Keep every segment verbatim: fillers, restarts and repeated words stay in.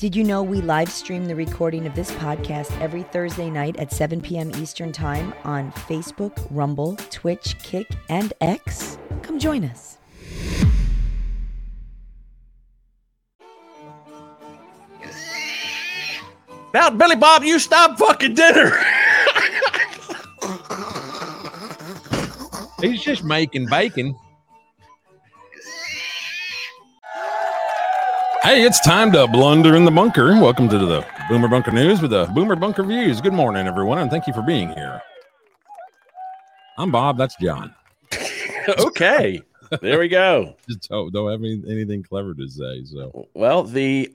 Did you know we live stream the recording of this podcast every Thursday night at seven p.m. Eastern Time on Facebook, Rumble, Twitch, Kick, and X? Come join us. Now, Billy Bob, you stop fucking dinner. He's just making bacon. Hey, it's time to blunder in the bunker. Welcome to the Boomer Bunker News with the Boomer Bunker Views. Good morning, everyone, and thank you for being here. I'm Bob. That's John. Okay. There we go. Just don't, don't have any, anything clever to say. So, well, the...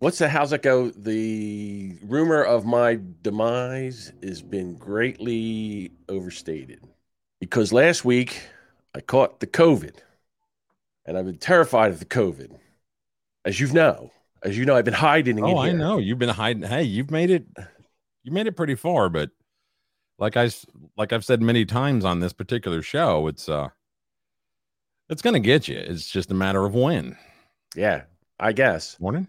What's the, how's it go? The rumor of my demise has been greatly overstated because last week I caught the COVID and I've been terrified of the COVID. As you know, as you know, I've been hiding. Oh, in I here. know you've been hiding. Hey, you've made it, you made it pretty far, but like I, like I've said many times on this particular show, it's, uh, it's going to get you. It's just a matter of when. Yeah, I guess. Morning.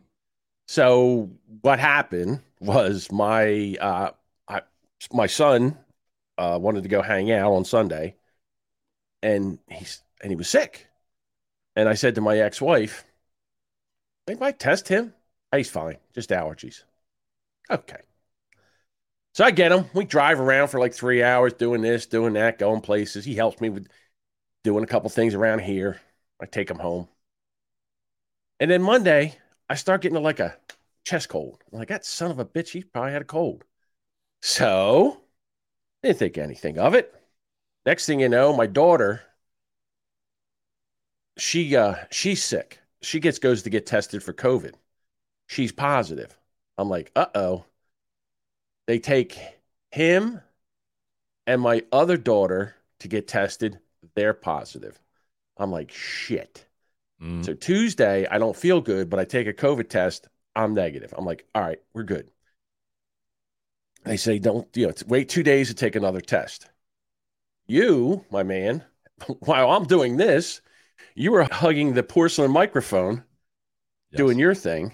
So what happened was my uh, I, my son uh, wanted to go hang out on Sunday, and he's and he was sick. And I said to my ex-wife, "They might test him. Oh, he's fine, just allergies." Okay. So I get him. We drive around for like three hours doing this, doing that, going places. He helps me with doing a couple things around here. I take him home, and then Monday, I start getting like a chest cold. I'm like, that son of a bitch, he probably had a cold. So didn't think anything of it. Next thing you know, my daughter, she uh, she's sick. She gets goes to get tested for COVID. She's positive. I'm like, uh-oh. They take him and my other daughter to get tested. They're positive. I'm like, shit. So Tuesday, I don't feel good, but I take a COVID test. I'm negative. I'm like, all right, we're good. They say, don't, you know, wait two days to take another test. You, my man, while I'm doing this, you were hugging the porcelain microphone, yes, doing your thing.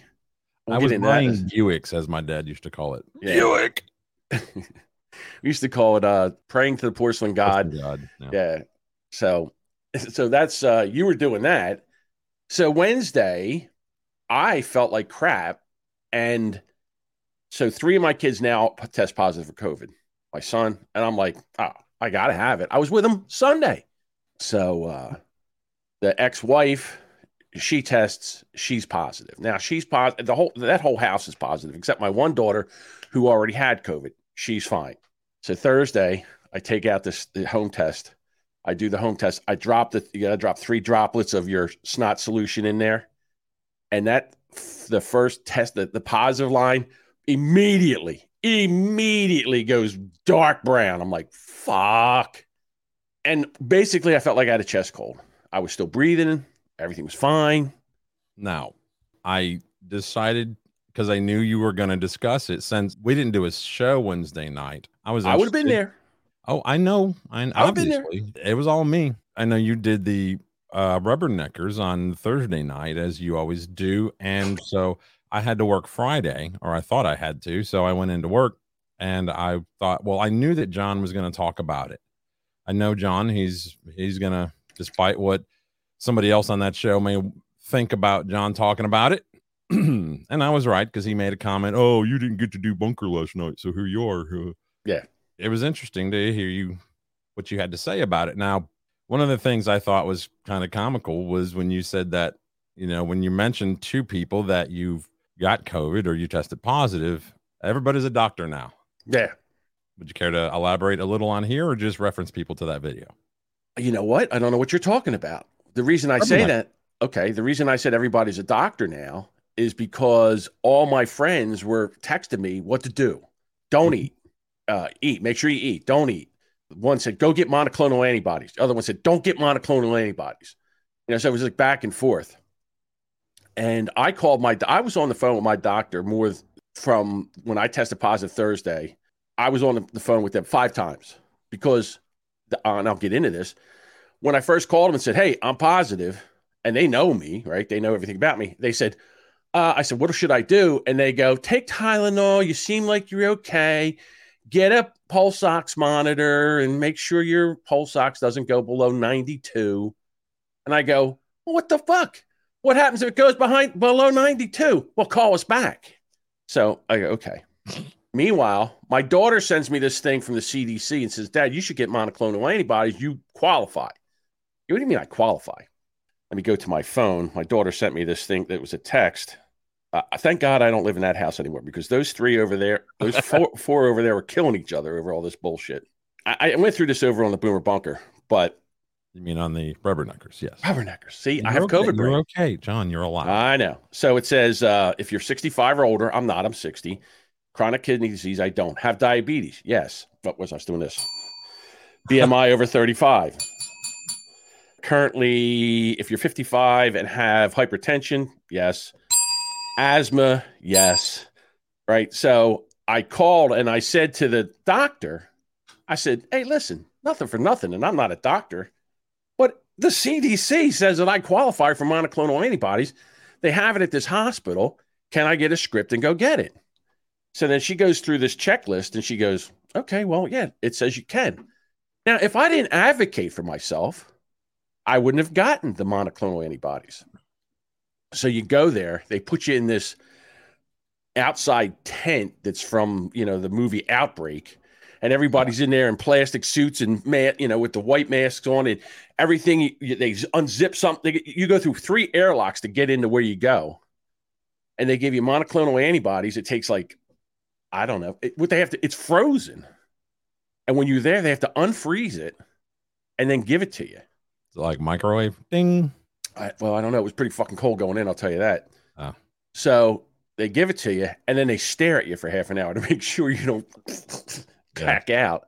We'll I was buying Buicks, as my dad used to call it. Yeah. Buick. We used to call it uh, praying to the porcelain god. Porcelain god. Yeah. yeah. So, so that's, uh, you were doing that. So Wednesday, I felt like crap, and so three of my kids now test positive for COVID. My son, and I'm like, oh, I gotta have it. I was with him Sunday. So uh, the ex-wife, she tests, she's positive. Now she's positive. The whole that whole house is positive, except my one daughter, who already had COVID. She's fine. So Thursday, I take out this the home test. I do the home test. I drop the, you got to drop three droplets of your snot solution in there. And that, the first test, the, the positive line immediately, immediately goes dark brown. I'm like, fuck. And basically I felt like I had a chest cold. I was still breathing. Everything was fine. Now I decided, because I knew you were going to discuss it, since we didn't do a show Wednesday night. I was, I would have been there. Oh, I know. I obviously it was all me. I know you did the uh, Rubberneckers on Thursday night, as you always do, and so I had to work Friday, or I thought I had to. So I went into work, and I thought, well, I knew that John was going to talk about it. I know John. He's he's going to, despite what somebody else on that show may think about John talking about it, and I was right because he made a comment. Oh, you didn't get to do bunker last night, so here you are. Yeah. It was interesting to hear you, what you had to say about it. Now, one of the things I thought was kind of comical was when you said that, you know, when you mentioned to people that you've got COVID or you tested positive, everybody's a doctor now. Yeah. Would you care to elaborate a little on here or just reference people to that video? You know what? I don't know what you're talking about. The reason I Probably say not. that, okay, the reason I said everybody's a doctor now is because all my friends were texting me what to do. Don't eat. Uh, eat, make sure you eat, don't eat. One said, go get monoclonal antibodies. The other one said, don't get monoclonal antibodies. You know, so it was like back and forth. And I called my, I was on the phone with my doctor more from when I tested positive Thursday. I was on the phone with them five times because, the, uh, and I'll get into this. When I first called them and said, hey, I'm positive, and they know me, right? They know everything about me. They said, Uh, I said, what should I do? And they go, take Tylenol. You seem like you're okay. Get a pulse ox monitor and make sure your pulse ox doesn't go below ninety-two. And I go, well, what the fuck? What happens if it goes behind below ninety-two? Well, call us back. So I go, okay. Meanwhile, my daughter sends me this thing from the C D C and says, Dad, you should get monoclonal antibodies. You qualify. What do you mean I qualify? Let me go to my phone. My daughter sent me this thing that was a text. Uh, thank God I don't live in that house anymore, because those three over there, those four, four over there were killing each other over all this bullshit. I, I went through this over on the Boomer Bunker, but... You mean on the Rubberneckers, yes. Rubberneckers. See, you're I have okay. COVID. You're brain. okay, John. You're alive. I know. So it says, uh, if you're sixty-five or older, I'm not. I'm sixty. Chronic kidney disease, I don't. Have diabetes, yes. What was I was doing this? B M I over thirty-five. Currently, if you're fifty-five and have hypertension, yes. Asthma, yes. Right. So I called and I said to the doctor, I said, hey, listen, nothing for nothing. And I'm not a doctor, but the C D C says that I qualify for monoclonal antibodies. They have it at this hospital. Can I get a script and go get it? So then she goes through this checklist and she goes, okay, well, yeah, it says you can. Now, if I didn't advocate for myself, I wouldn't have gotten the monoclonal antibodies. So you go there, they put you in this outside tent that's from, you know, the movie Outbreak, and everybody's in there in plastic suits and, ma- you know, with the white masks on and everything. You, you, they unzip something. You go through three airlocks to get into where you go, and they give you monoclonal antibodies. It takes like, I don't know, it, what they have to, it's frozen. And when you're there, they have to unfreeze it and then give it to you. Like microwave ding. I, well, I don't know. It was pretty fucking cold going in. I'll tell you that. Oh. So they give it to you and then they stare at you for half an hour to make sure you don't pack yeah. out.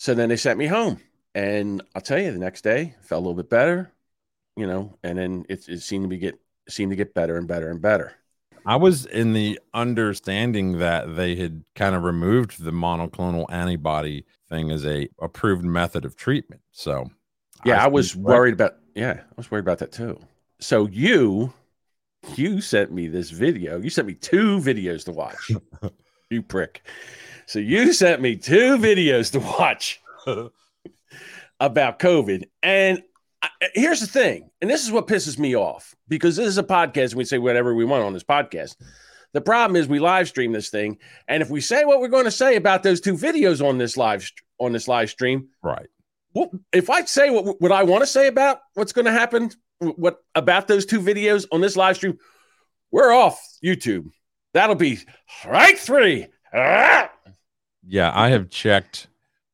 So then they sent me home, and I'll tell you the next day felt a little bit better, you know, and then it, it seemed to be get, seemed to get better and better and better. I was in the understanding that they had kind of removed the monoclonal antibody thing as a approved method of treatment. So yeah, I was worried about, yeah, I was worried about that too. So you, you sent me this video. You sent me two videos to watch, you prick. So you sent me two videos to watch about COVID. And I, here's the thing, and this is what pisses me off, because this is a podcast and we say whatever we want on this podcast. The problem is we live stream this thing. And if we say what we're going to say about those two videos on this live, on this live stream, right. Well, if I say what, what I want to say about what's going to happen, what about those two videos on this live stream, we're off YouTube. That'll be right three. Ah! Yeah, I have checked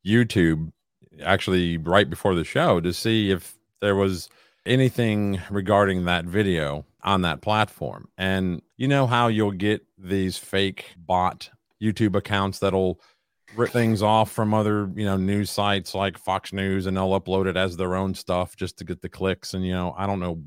YouTube actually right before the show to see if there was anything regarding that video on that platform. And you know how you'll get these fake bot YouTube accounts that'll rip things off from other, you know, news sites like Fox News, and they'll upload it as their own stuff just to get the clicks. And, you know, I don't know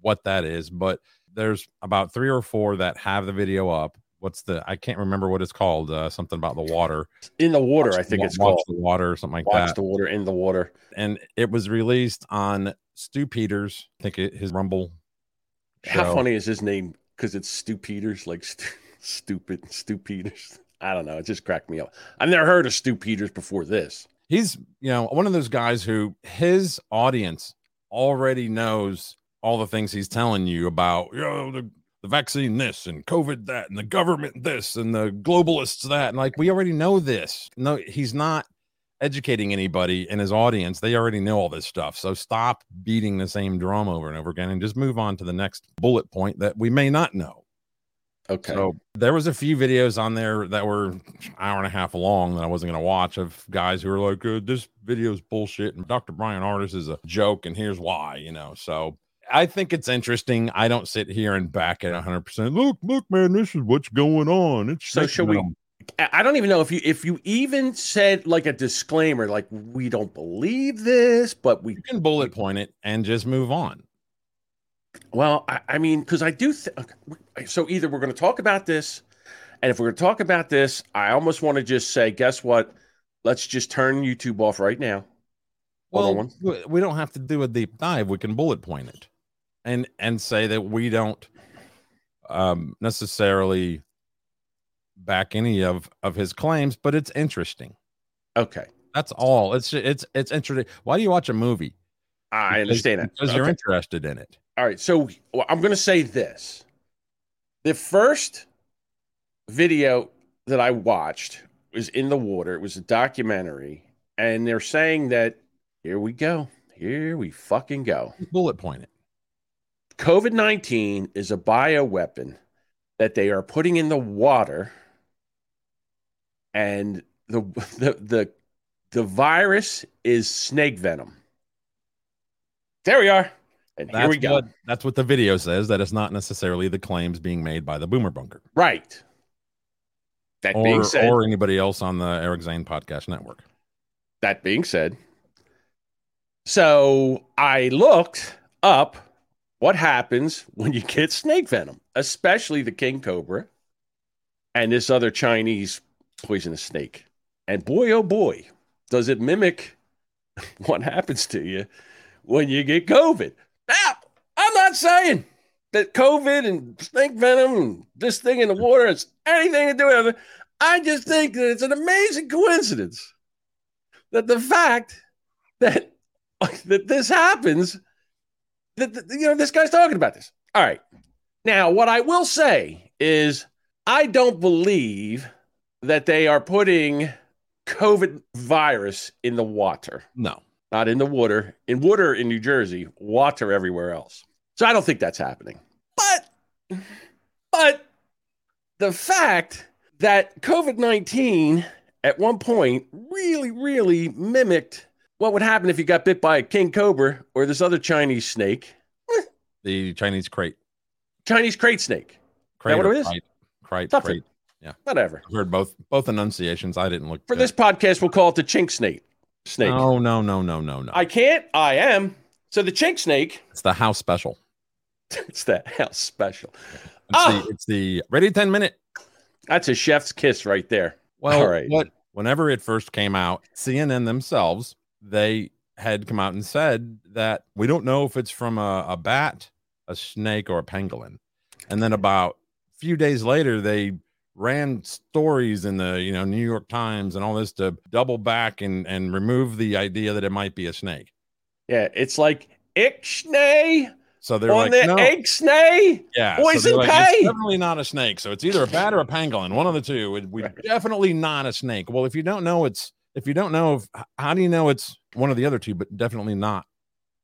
what that is, but there's about three or four that have the video up. What's the, I can't remember what it's called. Uh, something about the water in the water. Watch, I think it's watch called the water or something like watch that. Watch the water in the water. And it was released on Stew Peters. I think it, his Rumble. How show. Funny is his name? Cause it's Stew Peters, like st- stupid Stew Peters. I don't know. It just cracked me up. I've never heard of Stew Peters before this. He's, you know, one of those guys who his audience already knows all the things he's telling you about, you know, the, the vaccine, this, and COVID, that, and the government, this, and the globalists, that. And like, we already know this. No, he's not educating anybody in his audience. They already know all this stuff. So stop beating the same drum over and over again and just move on to the next bullet point that we may not know. Okay. So there was a few videos on there that were an hour and a half long that I wasn't going to watch, of guys who were like, oh, this video's bullshit and Doctor Brian Ardis is a joke and here's why, you know. So I think it's interesting. I don't sit here and back at one hundred percent. Look, look, man, this is what's going on. It's so shall we? I don't even know if you if you even said like a disclaimer, like we don't believe this, but we you can bullet point it and just move on. Well, I, I mean, because I do. Th- so either we're going to talk about this, and if we're going to talk about this, I almost want to just say, guess what? Let's just turn YouTube off right now. Hold well, on we don't have to do a deep dive. We can bullet point it and and say that we don't um, necessarily back any of, of his claims, but it's interesting. Okay. That's all. It's it's it's interesting. Why do you watch a movie? I understand that. Because, because okay. you're interested in it. All right. So well, I'm going to say this. The first video that I watched was in the water. It was a documentary. And they're saying that, here we go. Here we fucking go. Bullet point it. COVID nineteen is a bioweapon that they are putting in the water. And the the the, the virus is snake venom. There we are. And that's here we go. What, that's what the video says. That is not necessarily the claims being made by the Boomer Bunker. Right. That or, being said, or anybody else on the Eric Zane Podcast Network. That being said, so I looked up what happens when you get snake venom, especially the king cobra and this other Chinese poisonous snake. And boy, oh boy, does it mimic what happens to you when you get COVID. Now, I'm not saying that COVID and snake venom and this thing in the water has anything to do with it. I just think that it's an amazing coincidence that the fact that, that this happens, that, that, you know, this guy's talking about this. All right. Now, what I will say is I don't believe that they are putting COVID virus in the water. No. Not in the water. In Wooder in New Jersey, water everywhere else. So I don't think that's happening. But, but the fact that COVID nineteen at one point really, really mimicked what would happen if you got bit by a king cobra or this other Chinese snake. The Chinese crate. Chinese crate snake. Crate, is that what it is? Crate, crate, crate. Yeah. Whatever. I've heard both both enunciations. I didn't look. For good. This podcast, we'll call it the chink snake. Snake. No, no, no, no, no, no. I can't. I am. So the chink snake. It's the house special. It's the house special. It's, oh! the, it's the ready ten minute. That's a chef's kiss right there. Well, all right. What, whenever it first came out, C N N themselves, they had come out and said that we don't know if it's from a, a bat, a snake, or a pangolin. And then about a few days later, they ran stories in the, you know, New York Times and all this to double back and, and remove the idea that it might be a snake. Yeah. It's like Ixnay. So they're on like, the no. Ixnay. Yeah. Poison so like, pay. It's definitely not a snake. So it's either a bat or a pangolin. One of the two. We right. Definitely not a snake. Well, if you don't know, it's, if you don't know, if, how do you know it's one of the other two, but definitely not.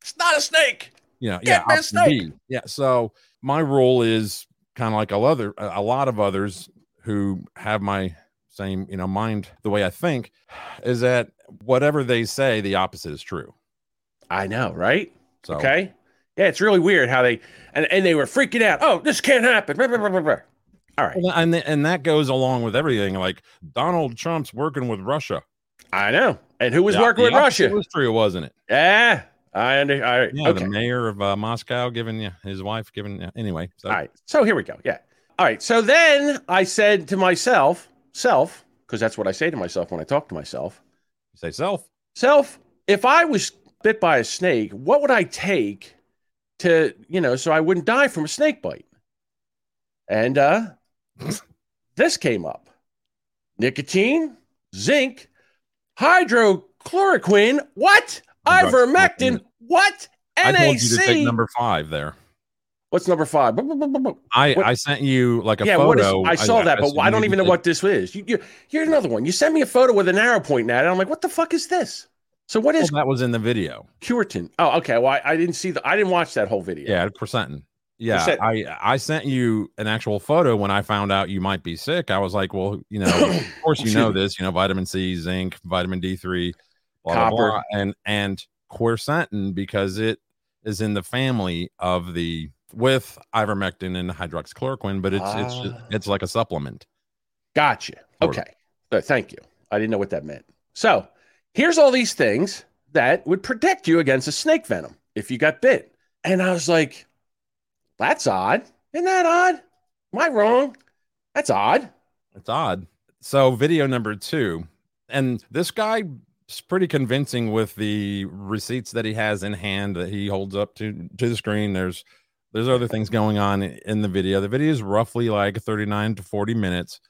It's not a snake. You know, yeah. Yeah. Snake. Yeah. So my rule is kind of like a other, a lot of others who have my same, you know, mind the way I think, is that whatever they say, the opposite is true. I know, right? So, okay. Yeah, it's really weird how they, and, and they were freaking out. Oh, this can't happen. All right. And, and that goes along with everything. Like Donald Trump's working with Russia. I know. And who was yeah, working with Russia? It was true, wasn't it? Yeah. I understand. Yeah, okay. The mayor of uh, Moscow giving you yeah, his wife giving you yeah, anyway. So. All right. So here we go. Yeah. All right. So then I said to myself, self, because that's what I say to myself when I talk to myself. You say self. Self, if I was bit by a snake, what would I take to, you know, so I wouldn't die from a snake bite? And uh, this came up. Nicotine, zinc, hydrochloroquine, what? Ivermectin, what? N A C. I told you to take number five there. What's number five? I, I sent you like a yeah, photo. What is, I saw I, that, I, but I, I don't even know what this is. You, you, here's another one. You sent me a photo with an arrow pointing at it. I'm like, what the fuck is this? So what is well, that was in the video? Curtin. Oh, okay. Well, I, I didn't see the. I didn't watch that whole video. Yeah, quercetin. Yeah, Percent. I I sent you an actual photo when I found out you might be sick. I was like, well, you know, of course you know this. You know, vitamin C, zinc, vitamin D three, blah, copper, blah, blah, and and quercetin because it is in the family of the. With ivermectin and hydroxychloroquine, but it's uh, it's just, it's like a supplement. Gotcha. Okay. Thank you. I didn't know what that meant. So here's all these things that would protect you against a snake venom if you got bit. And I was like, that's odd. Isn't that odd? Am I wrong? That's odd. That's odd. So video number two, and this guy is pretty convincing with the receipts that he has in hand that he holds up to to the screen. There's There's other things going on in the video. The video is roughly like thirty-nine to forty minutes.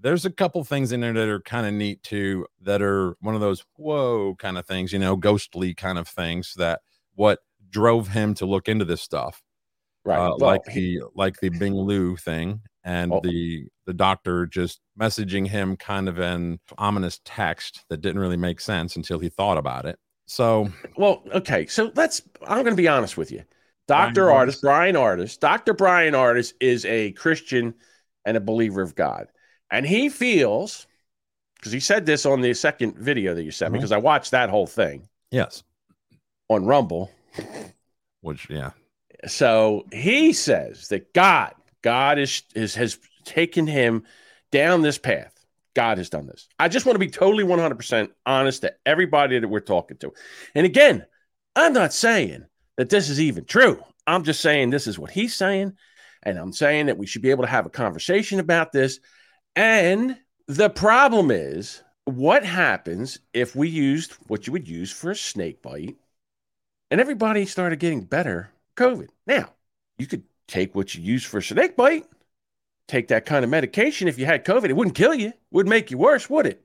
There's a couple things in there that are kind of neat too, that are one of those whoa kind of things, you know, ghostly kind of things that what drove him to look into this stuff. Right. Uh, well, like the like the Bing Lu thing and well, the the doctor just messaging him kind of an ominous text that didn't really make sense until he thought about it. So, well, okay. So let's, I'm going to be honest with you. Doctor Ardis, Brian Ardis, Doctor Brian Ardis is a Christian and a believer of God. And he feels, because he said this on the second video that you sent me, because mm-hmm. I watched that whole thing. Yes. On Rumble. Which, yeah. So he says that God, God is, is has taken him down this path. God has done this. I just want to be totally one hundred percent honest to everybody that we're talking to. And again, I'm not saying that this is even true. I'm just saying this is what he's saying. And I'm saying that we should be able to have a conversation about this. And the problem is, what happens if we used what you would use for a snake bite and everybody started getting better COVID? Now, you could take what you use for a snake bite, take that kind of medication. If you had COVID, it wouldn't kill you. It wouldn't make you worse, would it?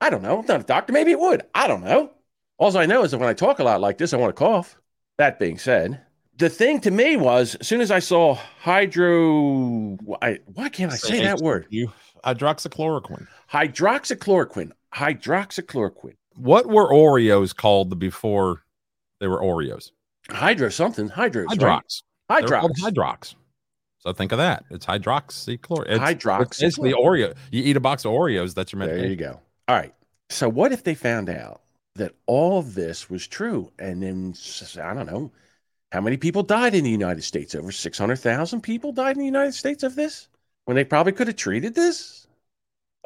I don't know. I'm not a doctor. Maybe it would. I don't know. All I know is that when I talk a lot like this, I want to cough. That being said, the thing to me was, as soon as I saw hydro... I, why can't I say that word? You, hydroxychloroquine. Hydroxychloroquine. Hydroxychloroquine. What were Oreos called before they were Oreos? Hydro something. Hydros, Hydrox. Right? Hydrox. Hydrox. So think of that. It's hydroxychloroquine. It's, hydroxychloroquine. It's basically Oreo. You eat a box of Oreos, that's your medication. There you go. All right. So what if they found out that all this was true? And then, I don't know, how many people died in the United States? Over six hundred thousand people died in the United States of this, when they probably could have treated this?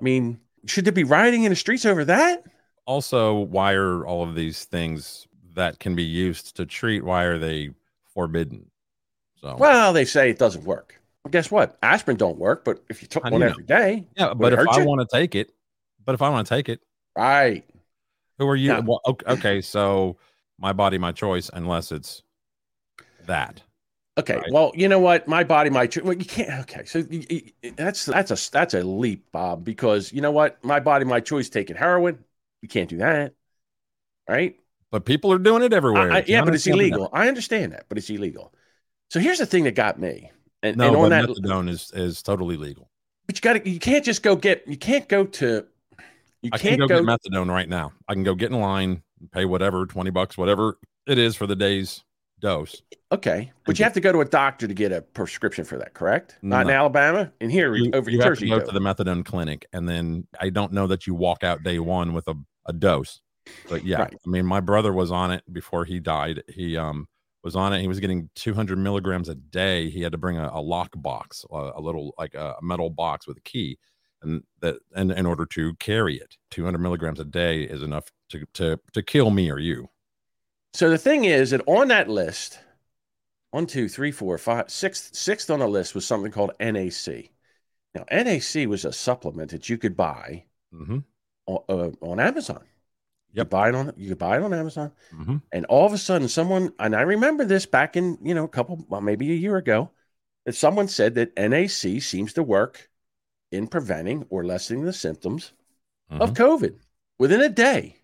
I mean, should there be rioting in the streets over that? Also, why are all of these things that can be used to treat, why are they forbidden? So, well, they say it doesn't work. Well, guess what? Aspirin don't work, but if you took one know. every day, yeah. But if I want to take it, but if I want to take it, right? Who are you? No. Well, okay, so my body, my choice, unless it's that. Okay, right? Well, you know what? My body, my choice. Well, you can't. Okay, so you, you, that's that's a that's a leap, Bob. Because you know what? My body, my choice. Taking heroin, you can't do that, right? But people are doing it everywhere. I, I, yeah, but it's illegal. That. I understand that, but it's illegal. So here's the thing that got me. And, no, and on that, methadone is, is totally legal. But you got to, you can't just go get, you can't go to, you I can't can go, go get methadone right now. I can go get in line and pay whatever, twenty bucks, whatever it is for the day's dose. Okay. But you have to go to a doctor to get a prescription for that, correct? No. Not in Alabama? In here, you, over in Jersey. You have to go though. to the methadone clinic. And then I don't know that you walk out day one with a, a dose. But yeah, right. I mean, my brother was on it before he died. He, um, was on it. He was getting two hundred milligrams a day. He had to bring a, a lock box, a, a little like a metal box with a key, and that, and in order to carry it, two hundred milligrams a day is enough to, to, to kill me or you. So the thing is that on that list, one, two, three, four, five, sixth, sixth on the list was something called N A C. Now, N A C was a supplement that you could buy mm-hmm. on, uh, on Amazon. You yep. buy it on you could buy it on Amazon, mm-hmm. and all of a sudden, someone and I remember this back in you know a couple, well, maybe a year ago, that someone said that N A C seems to work in preventing or lessening the symptoms mm-hmm. of COVID. Within a day,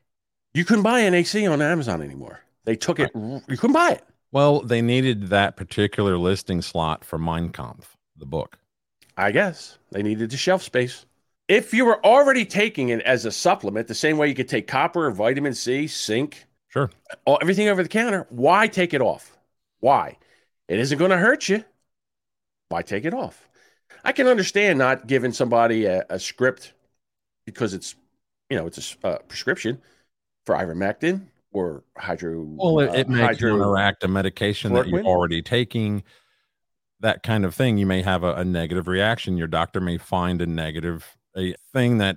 you couldn't buy N A C on Amazon anymore. They took right. it. You couldn't buy it. Well, they needed that particular listing slot for Mein Kampf, the book. I guess they needed the shelf space. If you were already taking it as a supplement, the same way you could take copper, vitamin C, zinc, sure, all, everything over the counter, why take it off? Why? It isn't going to hurt you. Why take it off? I can understand not giving somebody a, a script because it's, you know, it's a uh, prescription for ivermectin or hydro. Well, it, uh, it may hydro- counteract a medication that you're already taking. That kind of thing. You may have a, a negative reaction. Your doctor may find a negative a thing that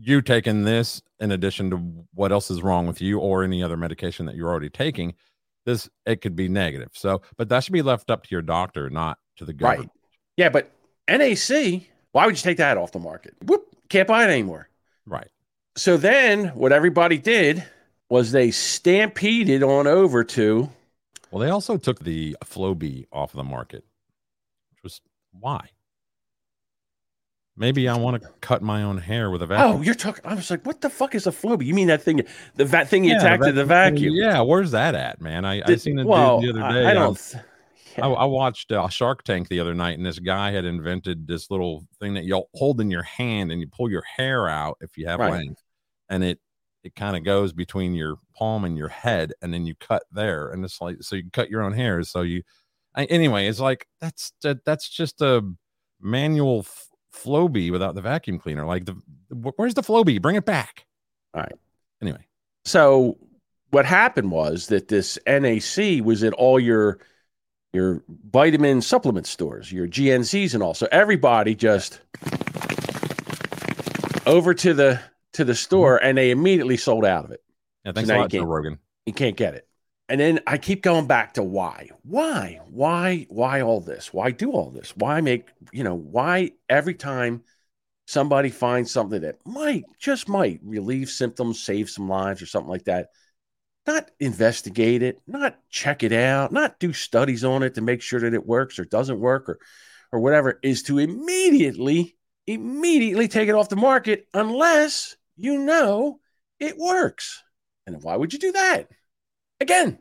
you taking this in addition to what else is wrong with you or any other medication that you're already taking, this, it could be negative. So, but that should be left up to your doctor, not to the government. Right. Yeah. But N A C, why would you take that off the market? Whoop. Can't buy it anymore. Right. So then what everybody did was they stampeded on over to Well, they also took the Flowbee off the market, which was why. Maybe I want to cut my own hair with a vacuum. Oh, you're talking. I was like, what the fuck is a Flowbee? You mean that thing, the va- thing you yeah, attached to the vacuum? Yeah, where's that at, man? I, Did, I seen it well, the other day. I, I don't. I, I watched uh, Shark Tank the other night, and this guy had invented this little thing that you'll hold in your hand, and you pull your hair out if you have right. length, and it it kind of goes between your palm and your head, and then you cut there, and it's like so you can cut your own hair. So you, I, anyway, it's like that's that, that's just a manual f- Flowbee without the vacuum cleaner. Like the where's the Flowbee? Bring it back. All right. Anyway, so what happened was that this N A C was at all your. your vitamin supplement stores, your G N Cs and all. So everybody just over to the to the store and they immediately sold out of it. Yeah, thanks so a lot, Joe Rogan. You can't get it. And then I keep going back to why. Why? Why? Why all this? Why do all this? Why make, you know, why every time somebody finds something that might, just might relieve symptoms, save some lives or something like that, not investigate it, not check it out, not do studies on it to make sure that it works or doesn't work or or whatever, is to immediately, immediately take it off the market unless you know it works. And why would you do that? Again,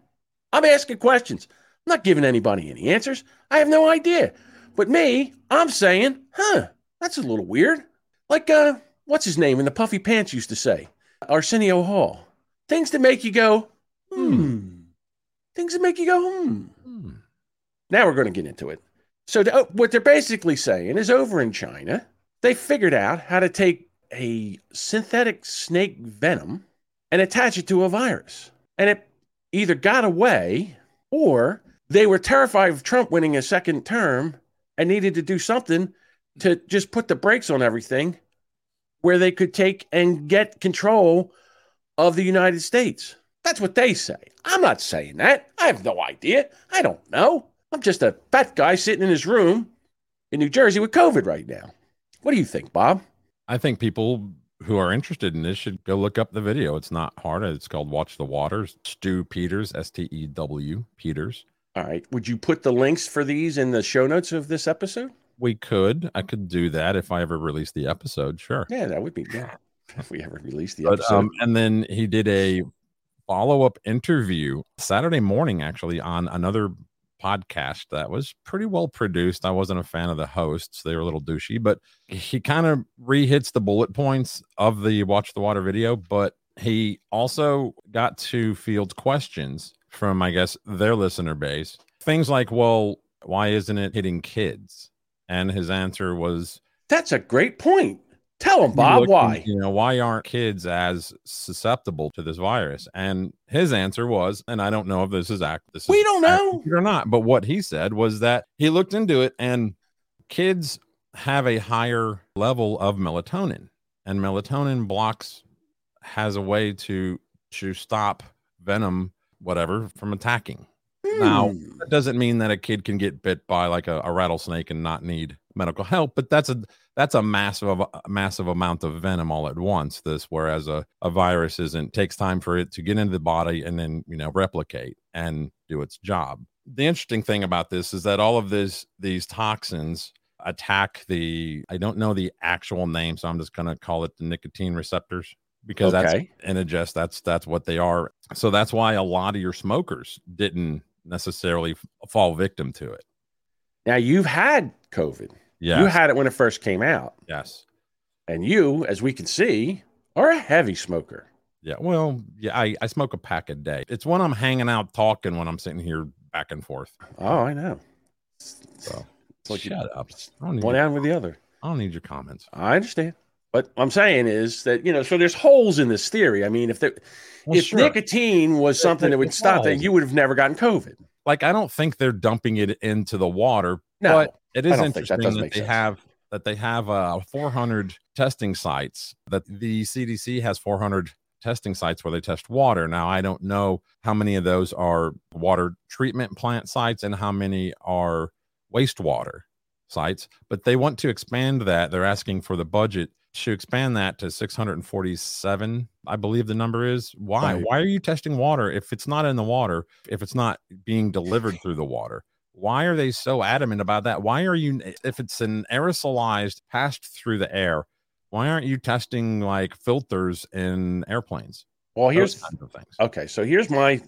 I'm asking questions. I'm not giving anybody any answers. I have no idea. But me, I'm saying, huh, that's a little weird. Like, uh, what's his name in the puffy pants used to say? Arsenio Hall. Things that make you go, Hmm. Things that make you go, hmm. hmm. Now we're going to get into it. So to, oh, what they're basically saying is over in China, they figured out how to take a synthetic snake venom and attach it to a virus. And it either got away or they were terrified of Trump winning a second term and needed to do something to just put the brakes on everything where they could take and get control of the United States. That's what they say. I'm not saying that. I have no idea. I don't know. I'm just a fat guy sitting in his room in New Jersey with COVID right now. What do you think, Bob? I think people who are interested in this should go look up the video. It's not hard. It's called Watch the Waters. Stew Peters, S T E W, Peters. All right. Would you put the links for these in the show notes of this episode? We could. I could do that if I ever release the episode. Sure. Yeah, that would be good. If we ever release the episode. But, um, and then he did a follow-up interview Saturday morning, actually, on another podcast that was pretty well produced. I wasn't a fan of the hosts. They were a little douchey, but he kind of re-hits the bullet points of the Watch the Water video, but he also got to field questions from, I guess, their listener base. Things like, well, why isn't it hitting kids? And his answer was... That's a great point. Tell them, Bob, looking, why? You know, why aren't kids as susceptible to this virus? And his answer was, and I don't know if this is accurate. This we is don't know or not. But what he said was that he looked into it, and kids have a higher level of melatonin, and melatonin blocks has a way to to stop venom, whatever, from attacking. Hmm. Now, that doesn't mean that a kid can get bit by like a, a rattlesnake and not need medical help, but that's a that's a massive massive amount of venom all at once. This, whereas a, a virus isn't, takes time for it to get into the body and then, you know, replicate and do its job. The interesting thing about this is that all of this these toxins attack the, I don't know the actual name, so I'm just going to call it the nicotine receptors, because okay. that's and ingest that's that's what they are. So that's why a lot of your smokers didn't necessarily fall victim to it. Now, you've had COVID. Yes. You had it when it first came out. Yes. And you, as we can see, are a heavy smoker. Yeah. Well, yeah, I, I smoke a pack a day. It's when I'm hanging out talking, when I'm sitting here back and forth. Oh, I know. So it's like, shut you, up. One your, down with the other. I don't need your comments. I understand. But what I'm saying is that, you know, so there's holes in this theory. I mean, if there, well, if sure. nicotine was something it, that would stop that, you would have never gotten COVID. Like, I don't think they're dumping it into the water. No. But it is interesting that, that they sense. have that they have uh, four hundred testing sites, that the C D C has four hundred testing sites where they test water. Now, I don't know how many of those are water treatment plant sites and how many are wastewater sites, but they want to expand that. They're asking for the budget to expand that to six hundred forty-seven, I believe the number is. Why? Right. Why are you testing water if it's not in the water, if it's not being delivered through the water? Why are they so adamant about that? Why are you, if it's an aerosolized passed through the air, why aren't you testing like filters in airplanes? Well, here's, okay, so here's my,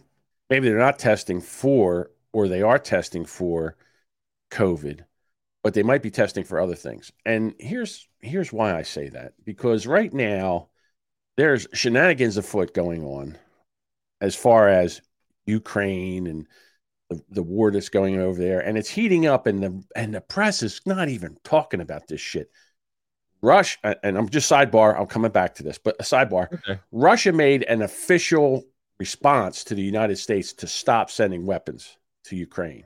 maybe they're not testing for, or they are testing for COVID, but they might be testing for other things. And here's here's why I say that, because right now there's shenanigans afoot going on as far as Ukraine and the, the war that's going over there, and it's heating up, and the and the press is not even talking about this shit. Rush, and I'm just sidebar, I'm coming back to this, but a sidebar. Okay. Russia made an official response to the United States to stop sending weapons to Ukraine.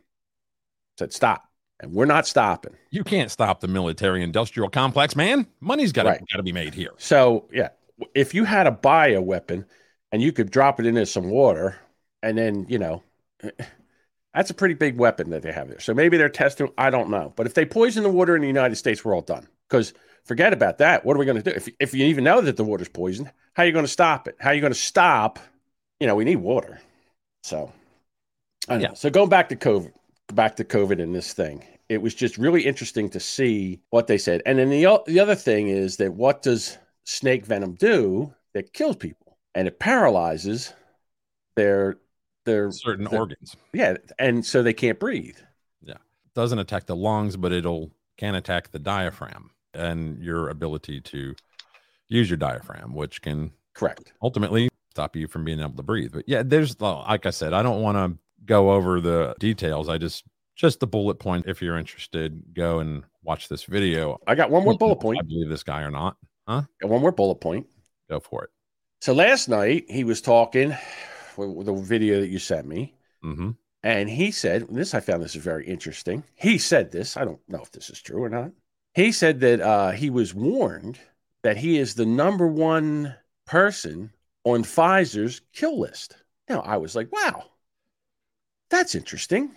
Said stop. And we're not stopping. You can't stop the military industrial complex, man. Money's got right. to be made here. So, yeah, if you had to buy a weapon and you could drop it into some water, and then, you know, that's a pretty big weapon that they have there. So maybe they're testing. I don't know. But if they poison the water in the United States, we're all done. Because forget about that. What are we going to do? If, if you even know that the water's poisoned, how are you going to stop it? How are you going to stop? You know, we need water. So, I don't yeah. know. So going back to COVID. Back to COVID and this thing, it was just really interesting to see what they said. And then the, the other thing is that what does snake venom do that kills people? And it paralyzes their their certain their, organs. Yeah, and so they can't breathe. Yeah, it doesn't attack the lungs, but it'll can attack the diaphragm and your ability to use your diaphragm, which can correct ultimately stop you from being able to breathe. But yeah, there's like I said, I don't want to go over the details. I just, just the bullet point. If you're interested, go and watch this video. I got one more bullet point. I believe this guy or not. Huh? One more bullet point. Go for it. So last night he was talking with the video that you sent me. Mm-hmm. And he said, this, I found this is very interesting. He said this, I don't know if this is true or not. He said that uh, he was warned that he is the number one person on Pfizer's kill list. Now I was like, wow. That's interesting.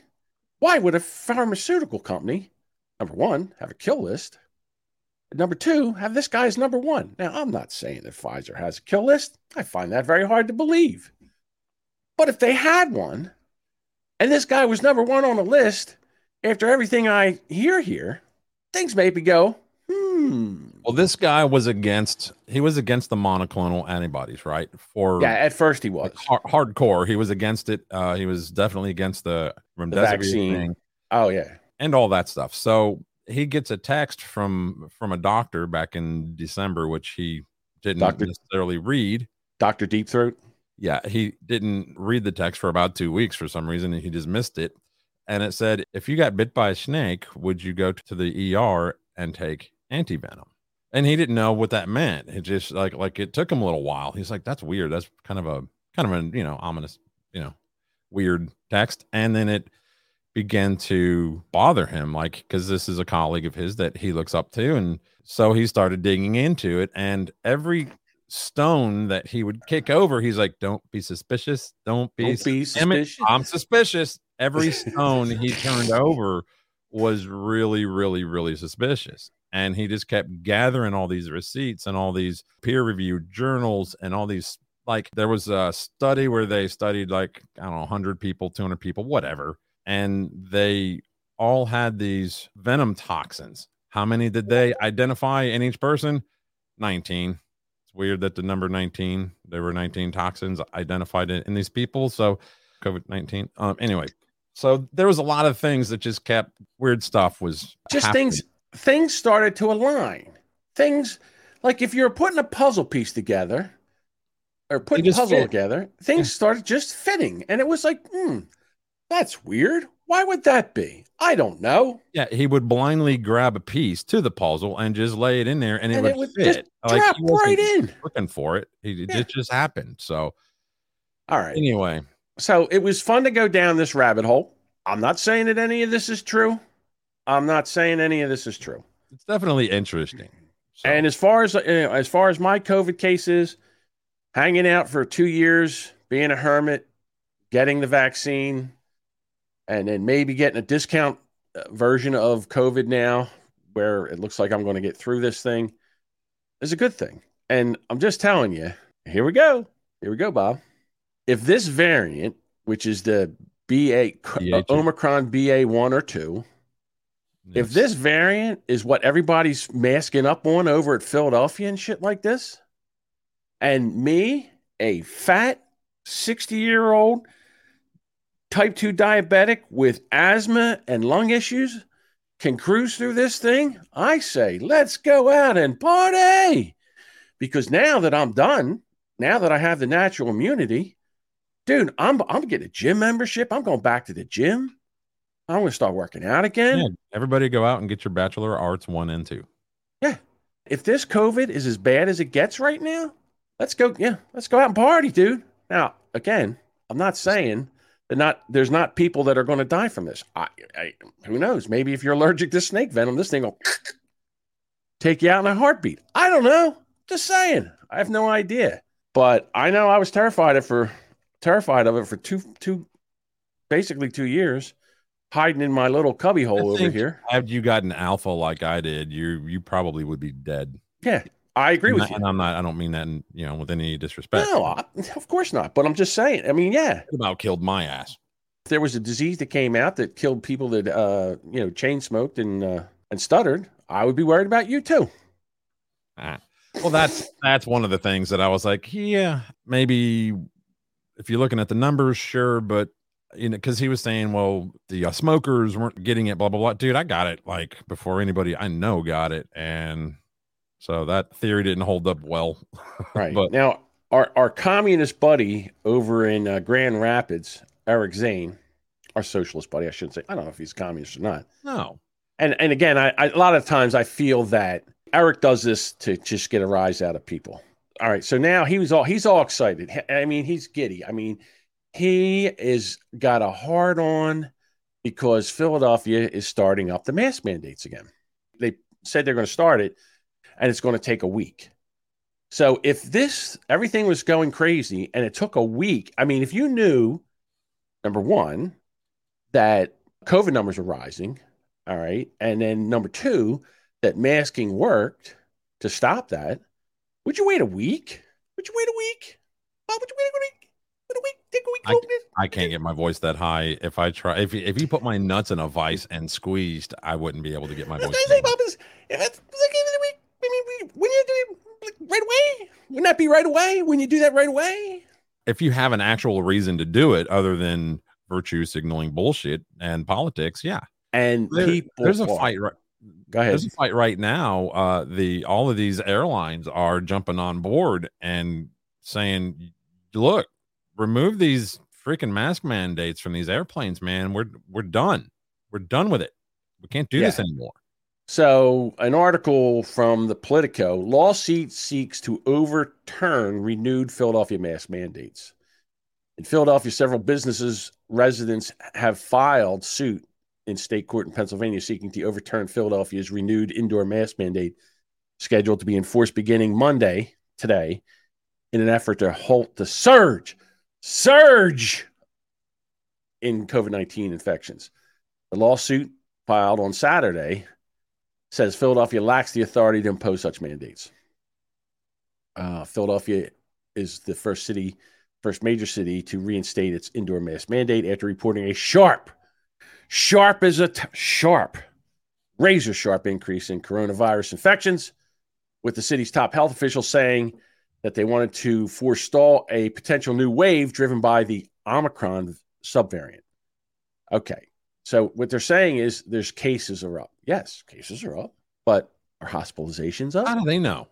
Why would a pharmaceutical company, number one, have a kill list? Number two, have this guy as number one. Now, I'm not saying that Pfizer has a kill list. I find that very hard to believe. But if they had one, and this guy was number one on the list, after everything I hear here, things maybe go, hmm. Well, this guy was against, he was against the monoclonal antibodies, right? For yeah, at first he was. Like, hard, hardcore. He was against it. Uh, he was definitely against the, the vaccine. Thing. Oh, yeah. And all that stuff. So he gets a text from, from a doctor back in December, which he didn't Doctor, necessarily read. Doctor Deep Throat? Yeah, he didn't read the text for about two weeks for some reason. He just missed it. And it said, if you got bit by a snake, would you go to the E R and take antivenom? And he didn't know what that meant. It just like, like it took him a little while. He's like, that's weird. That's kind of a, kind of an, you know, ominous, you know, weird text. And then it began to bother him. Like, cause this is a colleague of his that he looks up to. And so he started digging into it, and every stone that he would kick over, he's like, don't be suspicious. Don't be, don't be suspicious. I'm suspicious. Every stone he turned over was really, really, really suspicious. And he just kept gathering all these receipts and all these peer-reviewed journals and all these, like, there was a study where they studied, like, I don't know, one hundred people, two hundred people, whatever. And they all had these venom toxins. How many did they identify in each person? nineteen. It's weird that the number nineteen, there were nineteen toxins identified in, in these people. So COVID nineteen. Um, anyway, so there was a lot of things that just kept, weird stuff was just happening. things. Things started to align. Things like if you're putting a puzzle piece together or putting a puzzle fit. together, things started just fitting. And it was like, hmm, that's weird. Why would that be? I don't know. Yeah, he would blindly grab a piece to the puzzle and just lay it in there, and, and it, would it would fit. Just like, drop right in. Looking for it. He, it yeah. just happened. So, all right. Anyway. So it was fun to go down this rabbit hole. I'm not saying that any of this is true. I'm not saying any of this is true. It's definitely interesting. So. And as far as, you know, as far as my COVID cases, hanging out for two years, being a hermit, getting the vaccine, and then maybe getting a discount version of COVID now, where it looks like I'm going to get through this thing. is a good thing. And I'm just telling you, here we go. Here we go, Bob. If this variant, which is the B A, B A two. Omicron B A one or two, yes. If this variant is what everybody's masking up on over at Philadelphia and shit like this, and me, a fat sixty-year-old type two diabetic with asthma and lung issues can cruise through this thing, I say, let's go out and party. Because now that I'm done, now that I have the natural immunity, dude, I'm I'm getting a gym membership. I'm going back to the gym. I'm going to start working out again. Yeah, everybody go out and get your Bachelor of Arts one and two. Yeah. If this COVID is as bad as it gets right now, let's go. Yeah. Let's go out and party, dude. Now, again, I'm not saying that not there's not people that are going to die from this. I, I, who knows? Maybe if you're allergic to snake venom, this thing will take you out in a heartbeat. I don't know. Just saying. I have no idea. But I know I was terrified of for terrified of it for two two basically two years, hiding in my little cubbyhole over here. Had you gotten alpha like I did, you you probably would be dead. Yeah, I agree with you. And I'm not I don't mean that in, you know, with any disrespect. No, I, of course not. But I'm just saying, I mean, yeah. It about killed my ass. There was a disease that came out that killed people that uh you know chain smoked and uh, and stuttered. I would be worried about you too. Ah. Well, that's that's one of the things that I was like, yeah, maybe if you're looking at the numbers, sure, but you know, because he was saying, well, the uh, smokers weren't getting it, blah blah blah. Dude, I got it like before anybody I know got it, and so that theory didn't hold up well. Right. But now, our our communist buddy over in uh, Grand Rapids, Eric Zane, our socialist buddy, I shouldn't say. I don't know if he's communist or not. No. And and again, I, I a lot of times I feel that Eric does this to just get a rise out of people. All right. So now he was all, he's all excited. I mean, he's giddy. I mean, he is got a hard on because Philadelphia is starting up the mask mandates again. They said they're going to start it and it's going to take a week. So if this, everything was going crazy and it took a week, I mean, if you knew, number one, that COVID numbers are rising. All right. And then number two, that masking worked to stop that, would you wait a week? Would you wait a week? Why would you wait a week? Wait a week? Take a week. I, I can't get my voice that high. If I try, if if you put my nuts in a vice and squeezed, I wouldn't be able to get my voice. Say, Bob, is, if that's like, I mean, when you do it like, right away, wouldn't that be right away? When you do that right away, if you have an actual reason to do it other than virtue signaling bullshit and politics, yeah. And there, people, there's a fight right. Go ahead. There's a fight right now. Uh, the all of these airlines are jumping on board and saying, "Look, remove these freaking mask mandates from these airplanes, man. We're we're done. We're done with it. We can't do yeah. this anymore." So, an article from the Politico: lawsuit seeks to overturn renewed Philadelphia mask mandates. In Philadelphia, several businesses residents have filed suit in state court in Pennsylvania seeking to overturn Philadelphia's renewed indoor mask mandate scheduled to be enforced beginning Monday, today, in an effort to halt the surge, surge in COVID nineteen infections. The lawsuit filed on Saturday says Philadelphia lacks the authority to impose such mandates. Uh, Philadelphia is the first city, first major city to reinstate its indoor mask mandate after reporting a sharp Sharp as a t- sharp, razor sharp increase in coronavirus infections, with the city's top health officials saying that they wanted to forestall a potential new wave driven by the Omicron subvariant. Okay, so what they're saying is there's cases are up. Yes, cases are up, but are hospitalizations up? How do they know?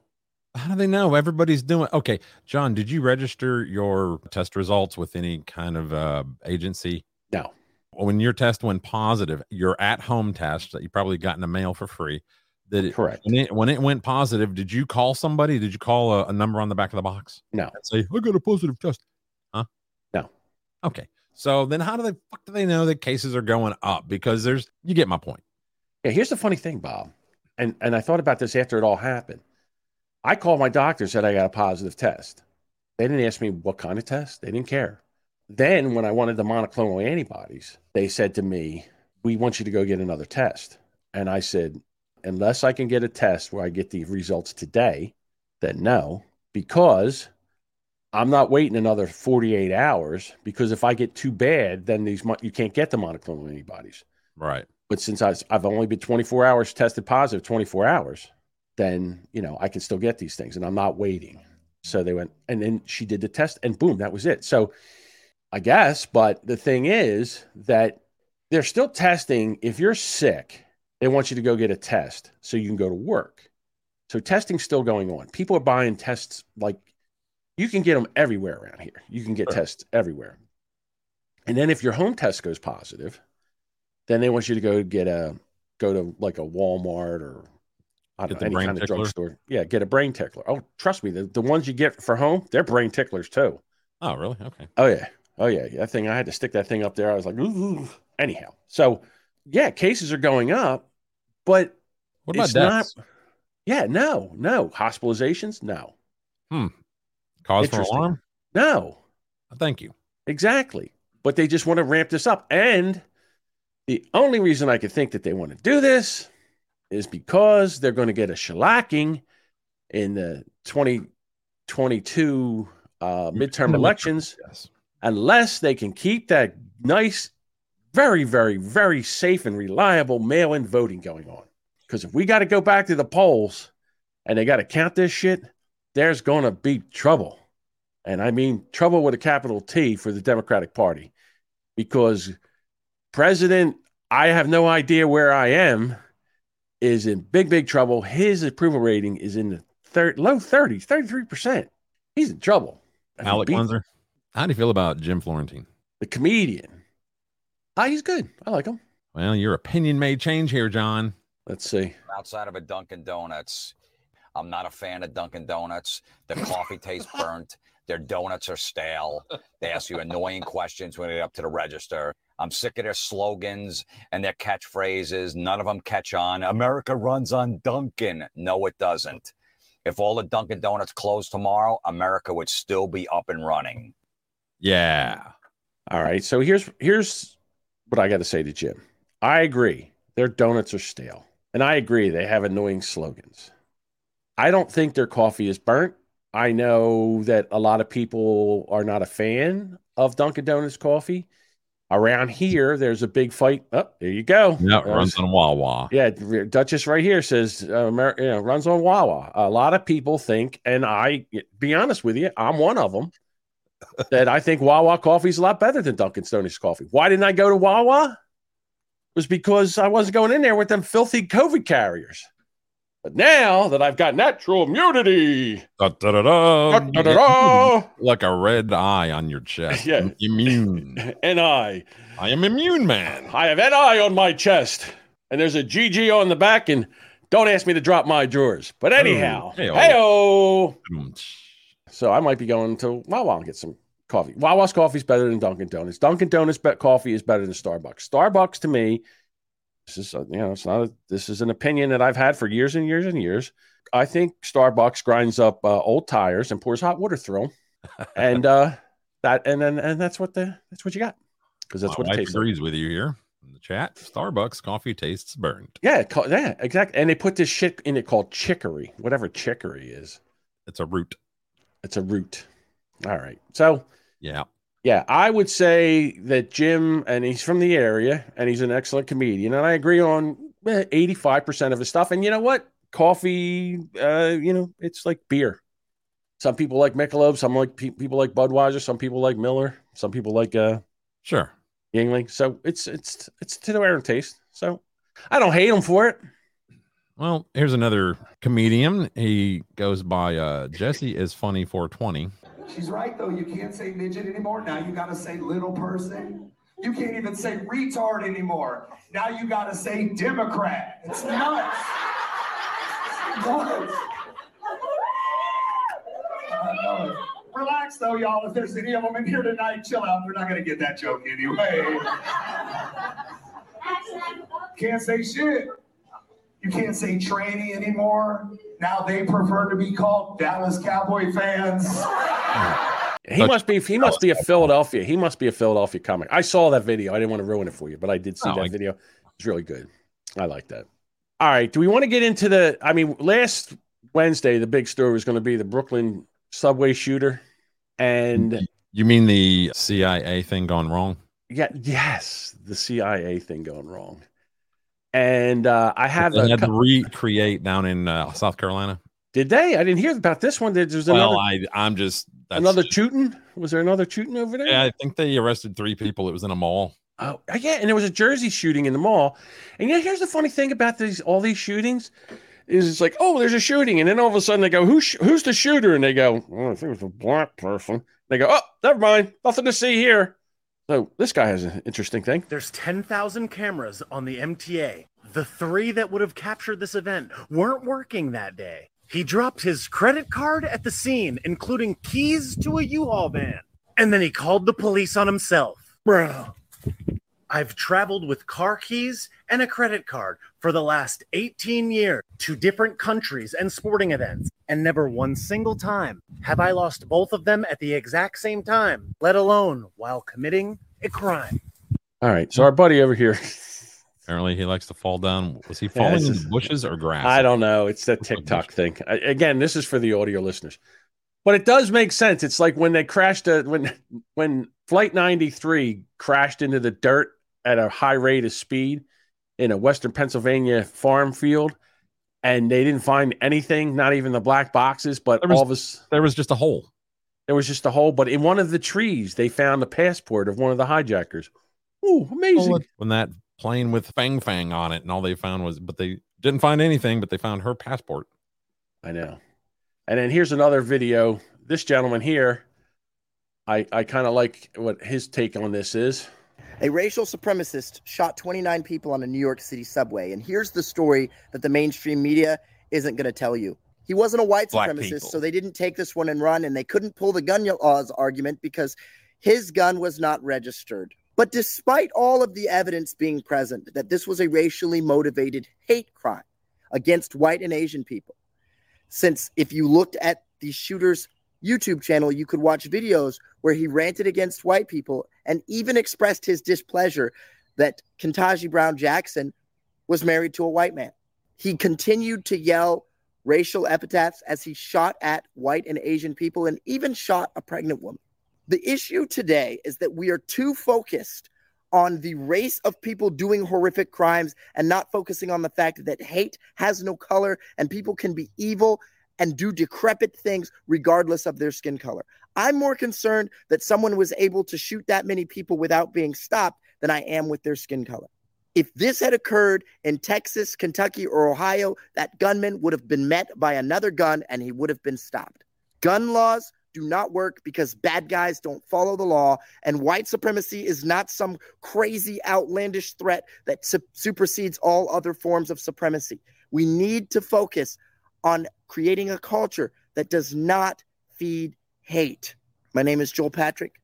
How do they know? Everybody's doing... Okay, John, did you register your test results with any kind of uh, agency? No. When your test went positive, your at-home test that you probably got in the mail for free, did it, correct? When it, when it went positive, did you call somebody? Did you call a, a number on the back of the box? No. And say, I got a positive test. Huh? No. Okay. So then, how do they fuck do they know that cases are going up? Because there's, you get my point. Yeah. Here's the funny thing, Bob, and and I thought about this after it all happened. I called my doctor, said I got a positive test. They didn't ask me what kind of test. They didn't care. Then when I wanted the monoclonal antibodies, they said to me, we want you to go get another test. And I said, unless I can get a test where I get the results today, than no, because I'm not waiting another forty-eight hours, because if I get too bad, then these you can't get the monoclonal antibodies. Right. But since I, I've only been twenty-four hours tested positive, twenty-four hours, then, you know, I can still get these things and I'm not waiting. So they went, and then she did the test and boom, that was it. So I guess, but the thing is that they're still testing. If you're sick, they want you to go get a test so you can go to work. So testing's still going on. People are buying tests. Like, you can get them everywhere around here. You can get sure. tests everywhere. And then if your home test goes positive, then they want you to go get a, go to like a Walmart or I don't know, any kind of drugstore. Yeah, get a brain tickler. Oh, trust me, the, the ones you get for home, they're brain ticklers too. Oh, really? Okay. Oh, yeah. Oh, yeah. That thing, I had to stick that thing up there. I was like, ooh. Anyhow. So, yeah, cases are going up, but what about deaths? Not, yeah, no, no. Hospitalizations? No. Hmm. Cause for alarm? No. Thank you. Exactly. But they just want to ramp this up. And the only reason I could think that they want to do this is because they're going to get a shellacking in the twenty twenty-two uh, midterm elections, yes, unless they can keep that nice, very, very, very safe and reliable mail-in voting going on. Because if we got to go back to the polls and they got to count this shit, there's going to be trouble. And I mean trouble with a capital T for the Democratic Party. Because President, I have no idea where I am, is in big, big trouble. His approval rating is in the third, low thirties, thirty-three percent. He's in trouble. Alec Munzer, how do you feel about Jim Florentine? The comedian. Ah, oh, he's good. I like him. Well, your opinion may change here, John. Let's see. Outside of a Dunkin' Donuts, I'm not a fan of Dunkin' Donuts. The coffee tastes burnt. Their donuts are stale. They ask you annoying questions when you get up to the register. I'm sick of their slogans and their catchphrases. None of them catch on. America runs on Dunkin'. No, it doesn't. If all the Dunkin' Donuts closed tomorrow, America would still be up and running. Yeah. All right. So here's here's what I got to say to Jim. I agree. Their donuts are stale. And I agree. They have annoying slogans. I don't think their coffee is burnt. I know that a lot of people are not a fan of Dunkin' Donuts coffee. Around here, there's a big fight. Oh, there you go. Yeah, it runs on Wawa. Yeah, Duchess right here says, uh, Amer- you know, runs on Wawa. A lot of people think, and I, be honest with you, I'm one of them, that I think Wawa coffee is a lot better than Dunkin' Donuts coffee. Why didn't I go to Wawa? It was because I wasn't going in there with them filthy COVID carriers. But now that I've got natural immunity, da, da, da, da, da, da, da, like a red eye on your chest, yeah. Immune. N I. I am immune, man. I have N I on my chest, and there's a G G on the back, and don't ask me to drop my drawers. But anyhow, hey-o. Hey-o. So I might be going to Wawa and get some coffee. Wawa's coffee is better than Dunkin' Donuts. Dunkin' Donuts coffee is better than Starbucks. Starbucks, to me, This is, you know, it's not. A, this is an opinion that I've had for years and years and years. I think Starbucks grinds up uh, old tires and pours hot water through them, and uh, that, and then, and, and that's what the that's what you got, because that's My what it tastes. Agrees like. With you here in the chat. Starbucks coffee tastes burned. Yeah, yeah, exactly. And they put this shit in it called chicory, whatever chicory is. It's a root. It's a root. All right. So yeah. Yeah, I would say that Jim, and he's from the area, and he's an excellent comedian, and I agree on eighty-five percent of his stuff. And you know what? Coffee, uh, you know, it's like beer. Some people like Michelob, some like pe- people like Budweiser, some people like Miller, some people like uh, sure Yingling. So it's it's it's to their own taste. So I don't hate him for it. Well, here's another comedian. He goes by uh, Jesse is funny four twenty. She's right, though. You can't say midget anymore. Now you got to say little person. You can't even say retard anymore. Now you got to say Democrat. It's nuts. It's nuts. It. Relax, though, y'all. If there's any of them in here tonight, chill out. They're not going to get that joke anyway. Can't say shit. You can't say tranny anymore. Now they prefer to be called Dallas Cowboy fans. He must be he must be a Philadelphia. He must be a Philadelphia comic. I saw that video. I didn't want to ruin it for you, but I did see oh, that I... video. It's really good. I like that. All right. Do we want to get into the I mean, last Wednesday, the big story was going to be the Brooklyn subway shooter. And you mean the C I A thing gone wrong? Yeah. Yes. The C I A thing going wrong. And uh, I have a, had to recreate down in uh, South Carolina. Did they? I didn't hear about this one. There was another, well, I, I'm just that's, another shooting. Was there another shooting over there? Yeah, I think they arrested three people. It was in a mall. Oh, yeah. And there was a Jersey shooting in the mall. And you know, here's the funny thing about these all these shootings is it's like, oh, there's a shooting. And then all of a sudden they go, Who sh- who's the shooter? And they go, oh, I think it was a black person. They go, oh, never mind. Nothing to see here. So this guy has an interesting thing. There's ten thousand cameras on the M T A. The three that would have captured this event weren't working that day. He dropped his credit card at the scene, including keys to a U-Haul van. And then he called the police on himself. Bro. I've traveled with car keys and a credit card for the last eighteen years to different countries and sporting events, and never one single time have I lost both of them at the exact same time, let alone while committing a crime. All right, so our buddy over here. Apparently he likes to fall down. Was he falling yeah, in is, bushes or grass? I don't know. It's that TikTok thing. I, again, this is for the audio listeners. But it does make sense. It's like when they crashed, a, when when Flight ninety-three crashed into the dirt at a high rate of speed in a Western Pennsylvania farm field, and they didn't find anything, not even the black boxes, but there was, all of us, there was just a hole. There was just a hole, but in one of the trees, they found the passport of one of the hijackers. Ooh, amazing. When that plane with Fang Fang on it, and all they found was, but they didn't find anything, but they found her passport. I know. And then here's another video. This gentleman here, I, I kind of like what his take on this is. A racial supremacist shot twenty-nine people on a New York City subway. And here's the story that the mainstream media isn't going to tell you. He wasn't a white Black supremacist, people. So they didn't take this one and run. And they couldn't pull the gun laws argument because his gun was not registered. But despite all of the evidence being present that this was a racially motivated hate crime against white and Asian people, since if you looked at the shooter's YouTube channel, you could watch videos where he ranted against white people and even expressed his displeasure that Ketanji Brown Jackson was married to a white man. He continued to yell racial epithets as he shot at white and Asian people and even shot a pregnant woman. The issue today is that we are too focused on the race of people doing horrific crimes and not focusing on the fact that hate has no color and people can be evil and do decrepit things regardless of their skin color. I'm more concerned that someone was able to shoot that many people without being stopped than I am with their skin color. If this had occurred in Texas, Kentucky, or Ohio, that gunman would have been met by another gun and he would have been stopped. Gun laws do not work because bad guys don't follow the law, and white supremacy is not some crazy outlandish threat that su- supersedes all other forms of supremacy. We need to focus on creating a culture that does not feed hate. My name is Joel Patrick,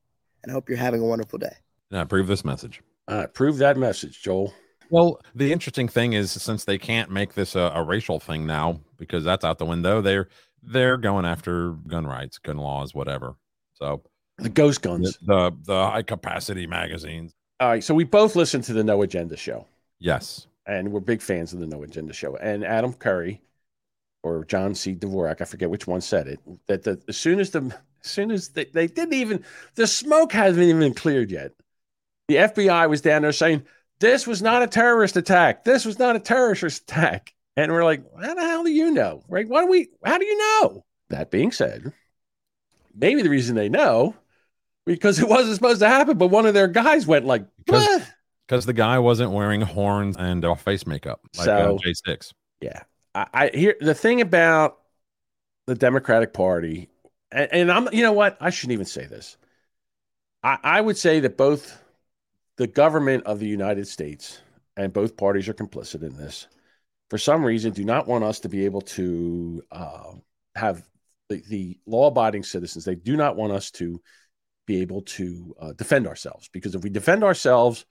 and I hope you're having a wonderful day. I approve this message. I approve that message, Joel. Well, the interesting thing is, since they can't make this a, a racial thing now, because that's out the window, they're They're going after gun rights, gun laws, whatever. So the ghost guns, the, the the high capacity magazines. All right. So we both listen to the No Agenda show. Yes. And we're big fans of the No Agenda show. And Adam Curry or John C. Dvorak, I forget which one said it, that the, as soon as the, as soon as they, they didn't even, the smoke hasn't even been cleared yet. The F B I was down there saying, this was not a terrorist attack. This was not a terrorist attack. And we're like, how the hell do you know? Right? Why do we, how do you know? That being said, maybe the reason they know, because it wasn't supposed to happen, but one of their guys went like, because the guy wasn't wearing horns and uh, face makeup. Like so, uh, J six. Yeah. I, I hear the thing about the Democratic Party, and, and I'm, you know what? I shouldn't even say this. I, I would say that both the government of the United States and both parties are complicit in this. For some reason, do not want us to be able to uh, have the, the law-abiding citizens. They do not want us to be able to uh, defend ourselves, because if we defend ourselves,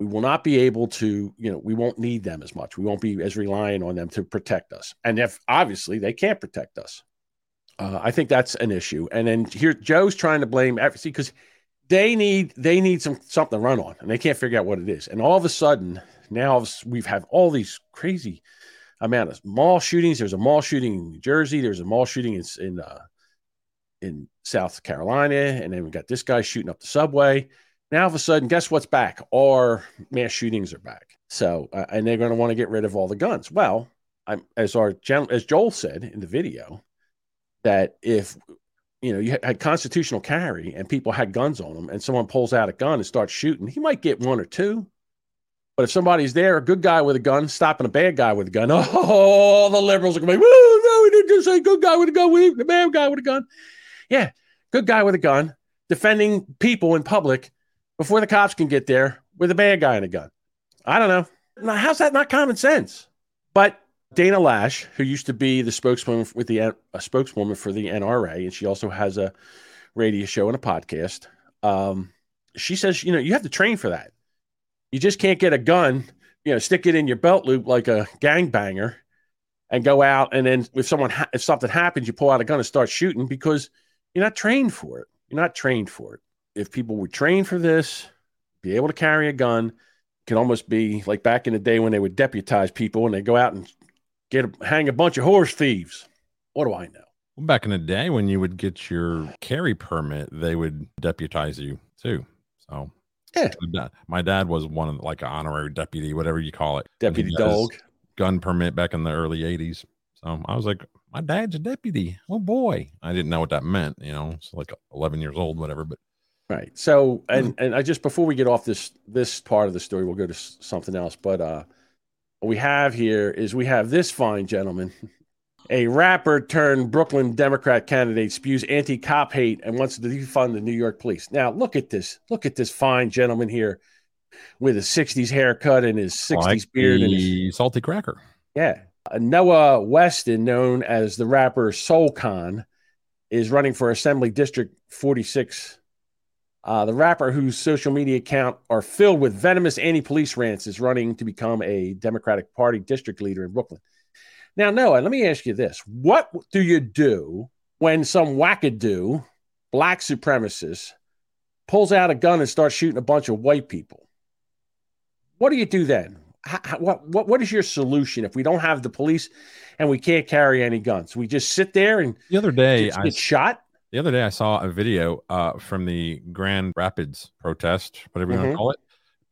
we will not be able to, you know, we won't need them as much. We won't be as reliant on them to protect us. And if obviously they can't protect us, uh, I think that's an issue. And then here, Joe's trying to blame everything because they need they need some something to run on, and they can't figure out what it is. And all of a sudden, now we have all these crazy I mean, on mall shootings, there's a mall shooting in New Jersey. There's a mall shooting in in, uh, in South Carolina. And then we got this guy shooting up the subway. Now, all of a sudden, guess what's back? Our mass shootings are back. So, uh, and they're going to want to get rid of all the guns. Well, I'm, as our as Joel said in the video, that if, you know, you had constitutional carry and people had guns on them and someone pulls out a gun and starts shooting, he might get one or two. But if somebody's there, a good guy with a gun stopping a bad guy with a gun, oh, the liberals are going to be, oh, no, we didn't just say good guy with a gun, we the bad guy with a gun. Yeah, good guy with a gun defending people in public before the cops can get there with a bad guy and a gun. I don't know. Now, how's that not common sense? But Dana Lash, who used to be the spokeswoman with the a spokeswoman for the N R A, and she also has a radio show and a podcast. Um, she says, you know, you have to train for that. You just can't get a gun, you know, stick it in your belt loop like a gangbanger, and go out. And then if someone, ha- if something happens, you pull out a gun and start shooting because you're not trained for it. You're not trained for it. If people were trained for this, be able to carry a gun, it can almost be like back in the day when they would deputize people and they go out and Get a, hang a bunch of horse thieves. What do I know? Well, back in the day when you would get your carry permit, they would deputize you too. So yeah, my dad was one of like an honorary deputy, whatever you call it, deputy dog, gun permit back in the early eighties. So I was like, my dad's a deputy. Oh boy, I didn't know what that meant. You know, it's like eleven years old, whatever. But right. So and and I just before we get off this this part of the story, we'll go to something else. But uh. What we have here is we have this fine gentleman, a rapper turned Brooklyn Democrat candidate spews anti-cop hate and wants to defund the New York police. Now, look at this. Look at this fine gentleman here with his sixties haircut and his sixties like beard. And his salty cracker. Yeah. Uh, Noah Weston, known as the rapper Solcon, is running for Assembly District forty-six. Uh, the rapper whose social media account are filled with venomous anti-police rants is running to become a Democratic Party district leader in Brooklyn. Now, Noah, let me ask you this. What do you do when some wackadoo black supremacist pulls out a gun and starts shooting a bunch of white people? What do you do then? How, what, what, what is your solution if we don't have the police and we can't carry any guns? We just sit there and the other day get I... shot? The other day, I saw a video uh, from the Grand Rapids protest, whatever you mm-hmm. want to call it,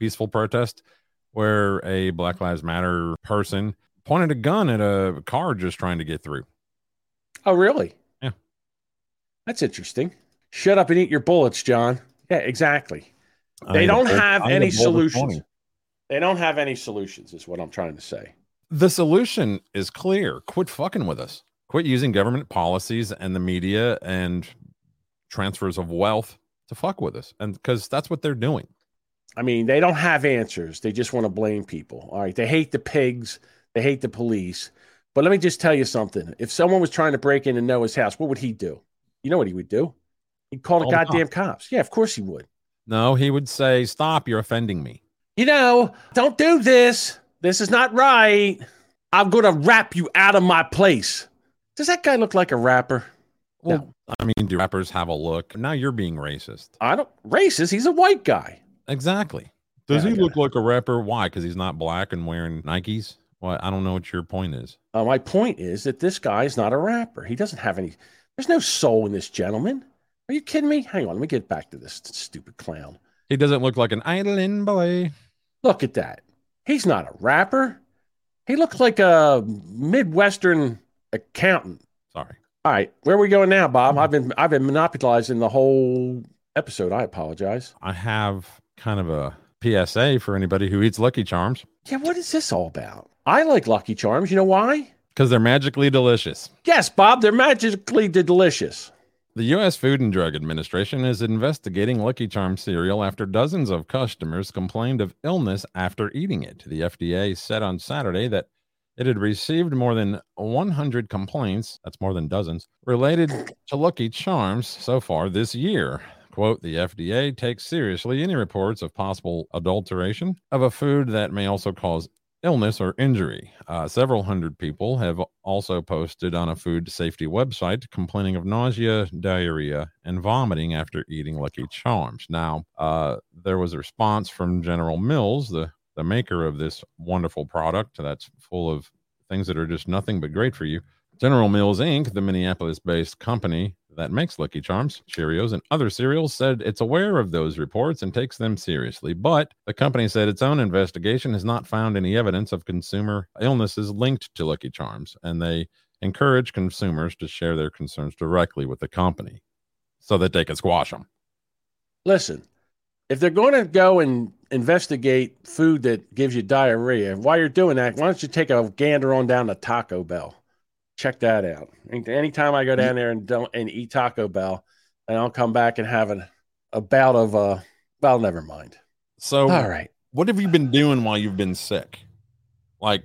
peaceful protest, where a Black Lives Matter person pointed a gun at a car just trying to get through. Oh, really? Yeah. That's interesting. Shut up and eat your bullets, John. Yeah, exactly. They I don't know, have I any solutions. They don't have any solutions is what I'm trying to say. The solution is clear. Quit fucking with us. Quit using government policies and the media and transfers of wealth to fuck with us. And because that's what they're doing. I mean, they don't have answers. They just want to blame people. All right. They hate the pigs. They hate the police. But let me just tell you something. If someone was trying to break into Noah's house, what would he do? You know what he would do? He'd call the oh, goddamn no. cops. Yeah, of course he would. No, he would say, stop. You're offending me. You know, don't do this. This is not right. I'm going to rap you out of my place. Does that guy look like a rapper? Well, no. I mean, do rappers have a look? Now you're being racist. I don't racist. He's a white guy. Exactly. Does yeah, he look it. like a rapper? Why? Because he's not black and wearing Nikes? Well, I don't know what your point is. Uh, my point is that this guy is not a rapper. He doesn't have any. There's no soul in this gentleman. Are you kidding me? Hang on. Let me get back to this stupid clown. He doesn't look like an idling boy. Look at that. He's not a rapper. He looks like a Midwestern accountant. Sorry. All right. Where are we going now, Bob? I've been I've been monopolizing the whole episode. I apologize. I have kind of a P S A for anybody who eats Lucky Charms. Yeah, what is this all about? I like Lucky Charms. You know why? Because they're magically delicious. Yes, Bob, they're magically delicious. The U S Food and Drug Administration is investigating Lucky Charms cereal after dozens of customers complained of illness after eating it. The F D A said on Saturday that it had received more than one hundred complaints, that's more than dozens, related to Lucky Charms so far this year. Quote, the F D A takes seriously any reports of possible adulteration of a food that may also cause illness or injury. Uh, several hundred people have also posted on a food safety website complaining of nausea, diarrhea, and vomiting after eating Lucky Charms. Now, uh, there was a response from General Mills, the The maker of this wonderful product that's full of things that are just nothing but great for you. General Mills, Incorporated, the Minneapolis-based company that makes Lucky Charms, Cheerios, and other cereals, said it's aware of those reports and takes them seriously. But the company said its own investigation has not found any evidence of consumer illnesses linked to Lucky Charms, and they encourage consumers to share their concerns directly with the company so that they can squash them. Listen, if they're going to go and investigate food that gives you diarrhea, while you're doing that, why don't you take a gander on down to Taco Bell? Check that out. Anytime I go down there and don't and eat Taco Bell, and I'll come back and have an, a bout of uh, well, never mind. So, all right, what have you been doing while you've been sick? Like,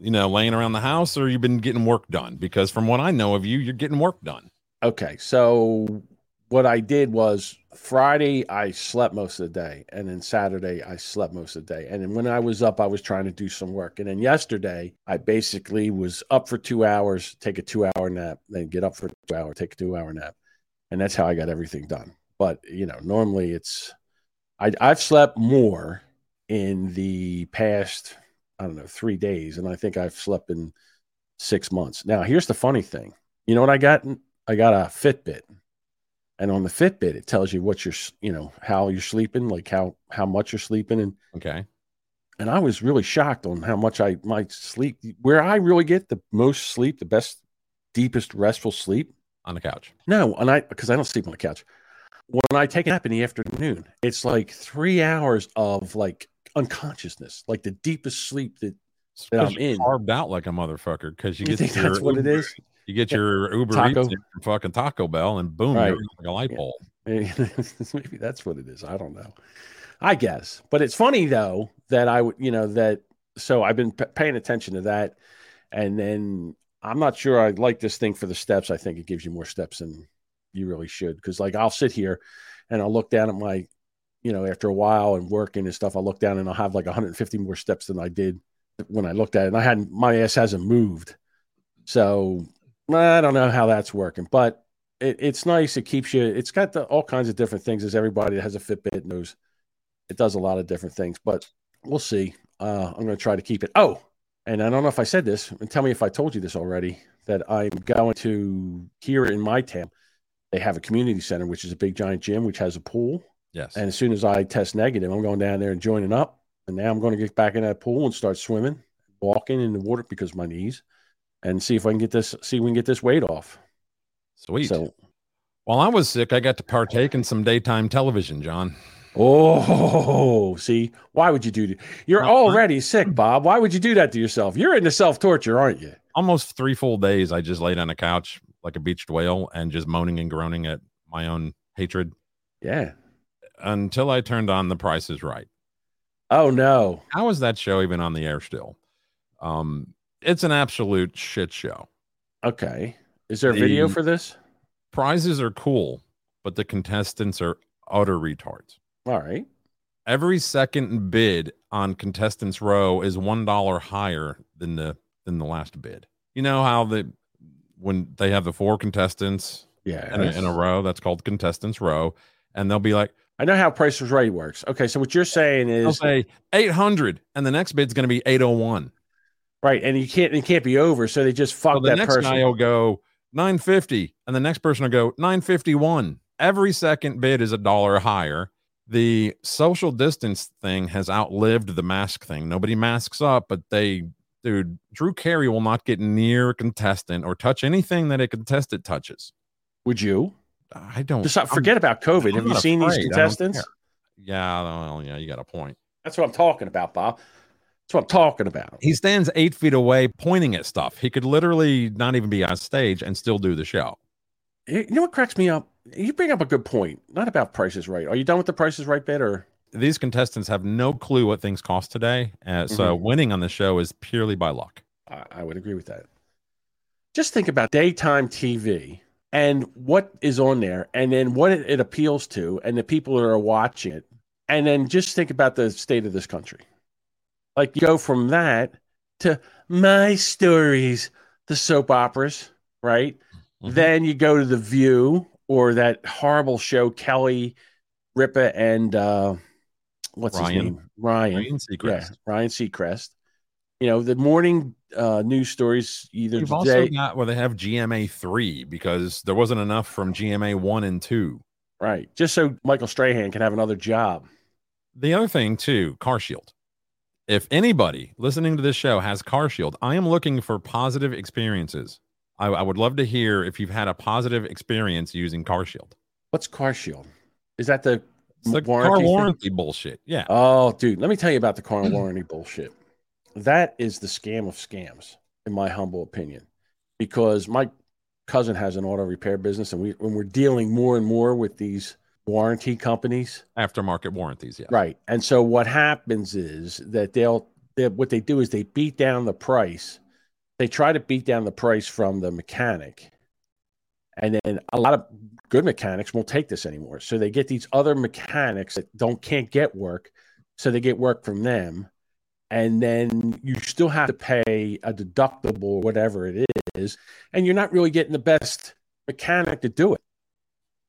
you know, laying around the house, or you've been getting work done? Because from what I know of you, you're getting work done. Okay, so what I did was Friday I slept most of the day, and then Saturday I slept most of the day, and then when I was up I was trying to do some work, and then yesterday I basically was up for two hours, take a two hour nap, then get up for two hours, take a two hour nap, and that's how I got everything done. But you know, normally it's I, I've slept more in the past, I don't know, three days and I think I've slept in six months. Now here's the funny thing, you know what I got? I got a Fitbit. And on the Fitbit, it tells you what you're, you know, how you're sleeping, like how, how much you're sleeping. And okay. And I was really shocked on how much I might sleep. Where I really get the most sleep, the best, deepest, restful sleep. On the couch. No, and I, because I don't sleep on the couch. When I take a nap in the afternoon, it's like three hours of like unconsciousness, like the deepest sleep that, that I'm in. Carved out like a motherfucker because you, you get think that's Uber. What it is. You get your Uber Taco. Eats from fucking Taco Bell, and boom, right. You're like a light bulb. Yeah. Maybe that's what it is. I don't know. I guess. But it's funny, though, that I would, you know, that so I've been p- paying attention to that. And then I'm not sure I like this thing for the steps. I think it gives you more steps than you really should. Because, like, I'll sit here and I'll look down at my, you know, after a while and working and stuff, I'll look down and I'll have like one hundred fifty more steps than I did when I looked at it. And I hadn't, my ass hasn't moved. So I don't know how that's working, but it, it's nice. It keeps you, it's got the, all kinds of different things, as everybody that has a Fitbit knows. It does a lot of different things, but we'll see. Uh, I'm going to try to keep it. Oh, and I don't know if I said this, and tell me if I told you this already, that I'm going to, here in my town, they have a community center, which is a big giant gym, which has a pool. Yes. And as soon as I test negative, I'm going down there and joining up. And now I'm going to get back in that pool and start swimming, walking in the water because of my knees. And see if I can get this, see if we can get this weight off. Sweet. So, while I was sick, I got to partake in some daytime television, John. Oh, see, why would you do that? You're no, already I'm... sick, Bob. Why would you do that to yourself? You're into self-torture, aren't you? Almost three full days. I just laid on a couch like a beached whale and just moaning and groaning at my own hatred. Yeah. Until I turned on The Price is Right. Oh, no. How is that show even on the air still? Um, It's an absolute shit show. Okay. Is there a the video for this? Prizes are cool, but the contestants are utter retards. All right. Every second bid on contestants row is one dollar higher than the, than the last bid. You know how the, when they have the four contestants yeah, in, a, in a row, that's called contestants row. And they'll be like, I know how Price is Right works. Okay. So what you're saying is, I'll say eight hundred and the next bid's going to be eight oh one. Right, and you can't it can't be over, so they just fuck so the that next person. Guy will go nine fifty, and the next person will go nine fifty one. Every second bid is a dollar higher. The social distance thing has outlived the mask thing. Nobody masks up, but they, dude, Drew Carey will not get near a contestant or touch anything that a contestant touches. Would you? I don't. Just not, forget I'm, about COVID. I'm Have you seen afraid. These contestants? I yeah, well, yeah, you got a point. That's what I'm talking about, Bob. That's what I'm talking about. He stands eight feet away pointing at stuff. He could literally not even be on stage and still do the show. You know what cracks me up? You bring up a good point. Not about Price is Right. Are you done with the Price is Right bit? Or? These contestants have no clue what things cost today. Uh, mm-hmm. So winning on the show is purely by luck. I, I would agree with that. Just think about daytime T V and what is on there and then what it, it appeals to and the people that are watching it. And then just think about the state of this country. Like, you go from that to My Stories, the soap operas, right? Mm-hmm. Then you go to The View or that horrible show, Kelly Ripa and uh, what's Ryan. his name? Ryan. Ryan Seacrest. Yeah, Ryan Seacrest. you know, the morning uh, news stories either You've today. Also got where they have G M A three because there wasn't enough from G M A one and two. Right. Just so Michael Strahan can have another job. The other thing, too, CarShield. If anybody listening to this show has CarShield, I am looking for positive experiences. I, I would love to hear if you've had a positive experience using CarShield. What's CarShield? Is that the, the warranty car warranty thing? Bullshit? Yeah. Oh, dude, let me tell you about the car warranty bullshit. That is the scam of scams, in my humble opinion, because my cousin has an auto repair business, and we when we're dealing more and more with these warranty companies, aftermarket warranties, yeah, right. And so what happens is that they'll they, what they do is they beat down the price. They try to beat down the price from the mechanic, and then a lot of good mechanics won't take this anymore. So they get these other mechanics that don't can't get work, so they get work from them, and then you still have to pay a deductible or whatever it is, and you're not really getting the best mechanic to do it.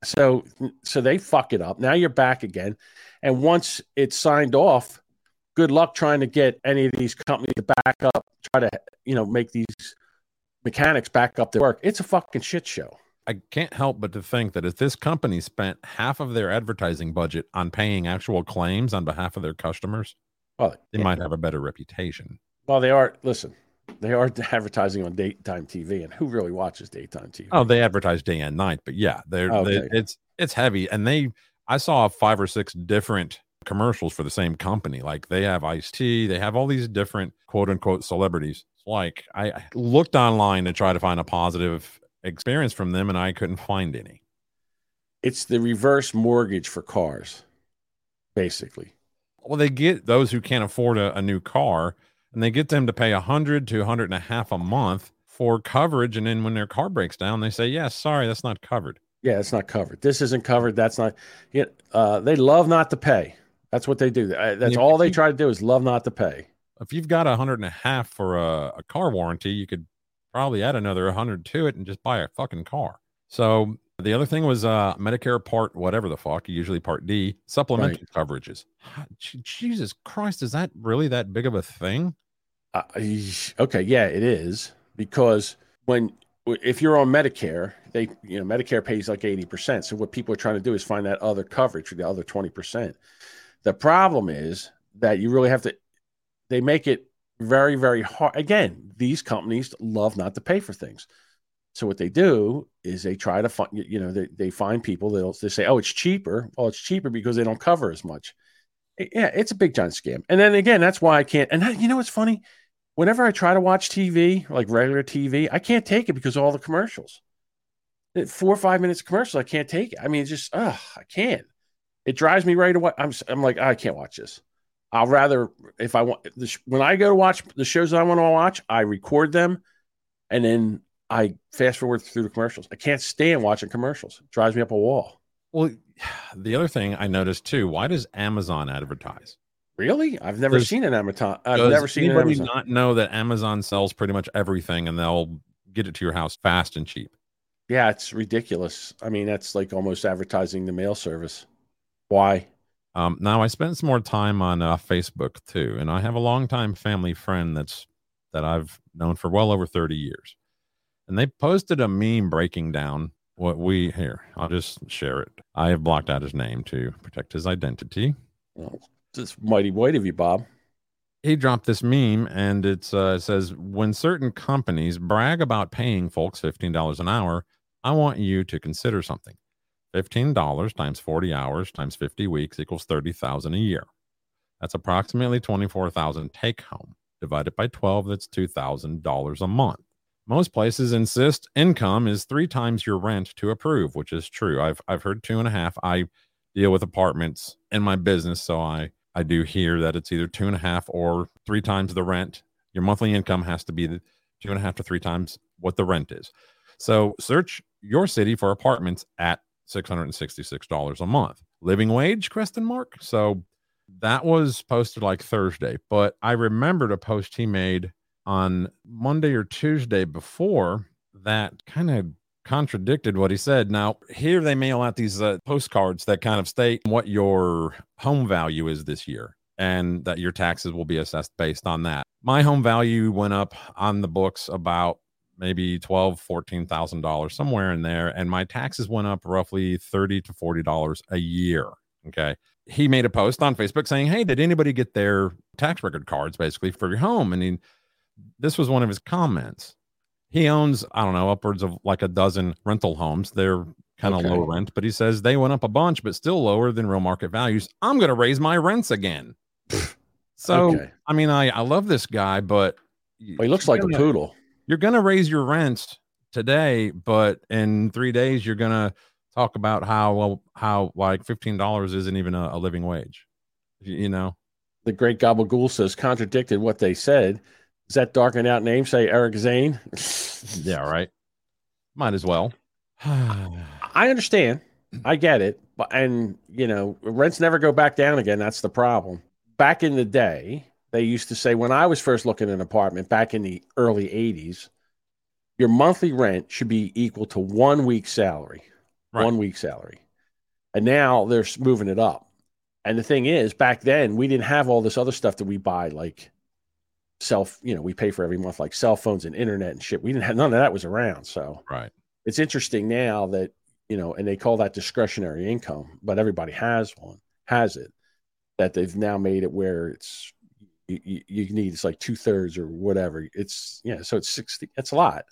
So so they fuck it up. Now you're back again. And once it's signed off, good luck trying to get any of these companies to back up, try to, you know, make these mechanics back up their work. It's a fucking shit show. I can't help but to think that if this company spent half of their advertising budget on paying actual claims on behalf of their customers, well, they yeah. might have a better reputation. Well, they are. Listen, they are advertising on daytime T V, and who really watches daytime T V? Oh, they advertise day and night, but yeah, they're, okay. they, it's it's heavy. And they, I saw five or six different commercials for the same company. Like they have Ice-T, they have all these different quote unquote celebrities. Like I looked online to try to find a positive experience from them, and I couldn't find any. It's the reverse mortgage for cars, basically. Well, they get those who can't afford a, a new car. And they get them to pay a hundred to a hundred and a half a month for coverage. And then when their car breaks down, they say, yeah, sorry, that's not covered. Yeah, it's not covered. This isn't covered. That's not it. Uh, they love not to pay. That's what they do. That's all they try to do is love not to pay. If you've got a hundred and a half for a, a car warranty, you could probably add another hundred to it and just buy a fucking car. So the other thing was uh, Medicare part, whatever the fuck, usually part D, supplemental right. coverages. Jesus Christ, is that really that big of a thing? Uh, okay, yeah, it is, because when if you're on Medicare, they you know Medicare pays like eighty percent. So what people are trying to do is find that other coverage, the other twenty percent. The problem is that you really have to. They make it very, very hard. Again, these companies love not to pay for things. So what they do is they try to find, you know, they, they find people that'll they say, oh, it's cheaper. Well, it's cheaper because they don't cover as much. It, yeah, it's a big giant scam. And then again, that's why I can't. And that, you know, what's funny, whenever I try to watch T V, like regular T V, I can't take it because of all the commercials. Four or five minutes of commercials, I can't take it. I mean, it's just, ugh, I can't. It drives me right away. I'm I'm like, oh, I can't watch this. I'll rather if I want this, when I go to watch the shows that I want to watch, I record them, and then I fast forward through the commercials. I can't stand watching commercials. It drives me up a wall. Well, the other thing I noticed too, why does Amazon advertise? Really? I've never does, seen an Amazon. I've never seen an Amazon. Does anybody not know that Amazon sells pretty much everything, and they'll get it to your house fast and cheap? Yeah, it's ridiculous. I mean, that's like almost advertising the mail service. Why? Um, now, I spent some more time on uh, Facebook too, and I have a longtime family friend that's that I've known for well over thirty years. And they posted a meme breaking down what we here. I'll just share it. I have blocked out his name to protect his identity. Well, this mighty white of you, Bob. He dropped this meme, and it's, uh, it says, when certain companies brag about paying folks fifteen dollars an hour, I want you to consider something. fifteen dollars times forty hours times fifty weeks equals thirty thousand a year. That's approximately twenty-four thousand take home. Divided by twelve, that's two thousand dollars a month. Most places insist income is three times your rent to approve, which is true. I've I've heard two and a half. I deal with apartments in my business, so I, I do hear that it's either two and a half or three times the rent. Your monthly income has to be two and a half to three times what the rent is. So search your city for apartments at six hundred sixty-six dollars a month. Living wage, question mark? So that was posted like Thursday, but I remembered a post he made on Monday or Tuesday before that kind of contradicted what he said. Now here they mail out these uh, postcards that kind of state what your home value is this year. and that your taxes will be assessed based on that. My home value went up on the books about maybe twelve thousand dollars, fourteen thousand dollars, somewhere in there. And my taxes went up roughly thirty to forty dollars a year. Okay. He made a post on Facebook saying, hey, did anybody get their tax record cards basically for your home? And he, this was one of his comments. He owns, I don't know, upwards of like a dozen rental homes. They're kind of okay. low rent, but he says they went up a bunch, but still lower than real market values. I'm going to raise my rents again. So, okay. I mean, I, I love this guy, but well, he looks like gonna, a poodle. You're going to raise your rents today, but in three days, you're going to talk about how, well, how like fifteen dollars isn't even a, a living wage. You, you know, the great Gobble Ghoul says contradicted what they said. Is that darkened out name? Say Eric Zane. Yeah, right. Might as well. I understand. I get it. But, and, you know, rents never go back down again. That's the problem. Back in the day, they used to say, when I was first looking at an apartment back in the early eighties, your monthly rent should be equal to one week's salary. Right. One week's salary. And now they're moving it up. And the thing is, back then, we didn't have all this other stuff that we buy, like self, you know, we pay for every month, like cell phones and internet and shit. We didn't have none of that was around. So right. It's interesting now that, you know, and they call that discretionary income, but everybody has one, has it, that they've now made it where it's, you, you need, it's like two thirds or whatever. It's, yeah. So it's sixty. That's a lot.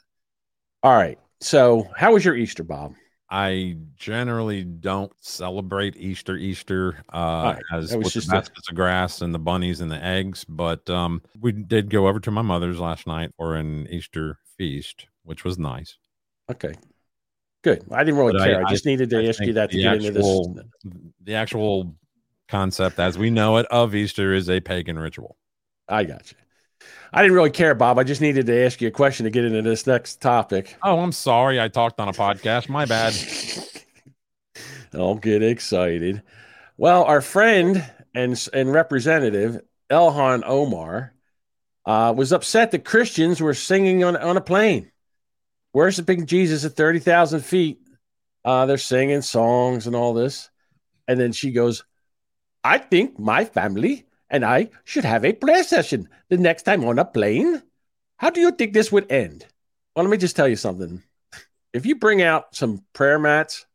All right. So how was your Easter, Bob? I generally don't celebrate Easter, Easter, uh, right. as with the baskets a- of grass and the bunnies and the eggs. But um, we did go over to my mother's last night for an Easter feast, which was nice. Okay, good. I didn't really but care. I, I just I, needed to I ask you that to get actual, into this. The actual concept as we know it of Easter is a pagan ritual. I got you. I didn't really care, Bob. I just needed to ask you a question to get into this next topic. Oh, I'm sorry. I talked on a podcast. My bad. Don't get excited. Well, our friend and, and representative, Elhan Omar, uh, was upset that Christians were singing on, on a plane, worshiping Jesus at thirty thousand feet. Uh, they're singing songs and all this. And then she goes, I think my family and I should have a prayer session the next time on a plane. How do you think this would end? Well, let me just tell you something. If you bring out some prayer mats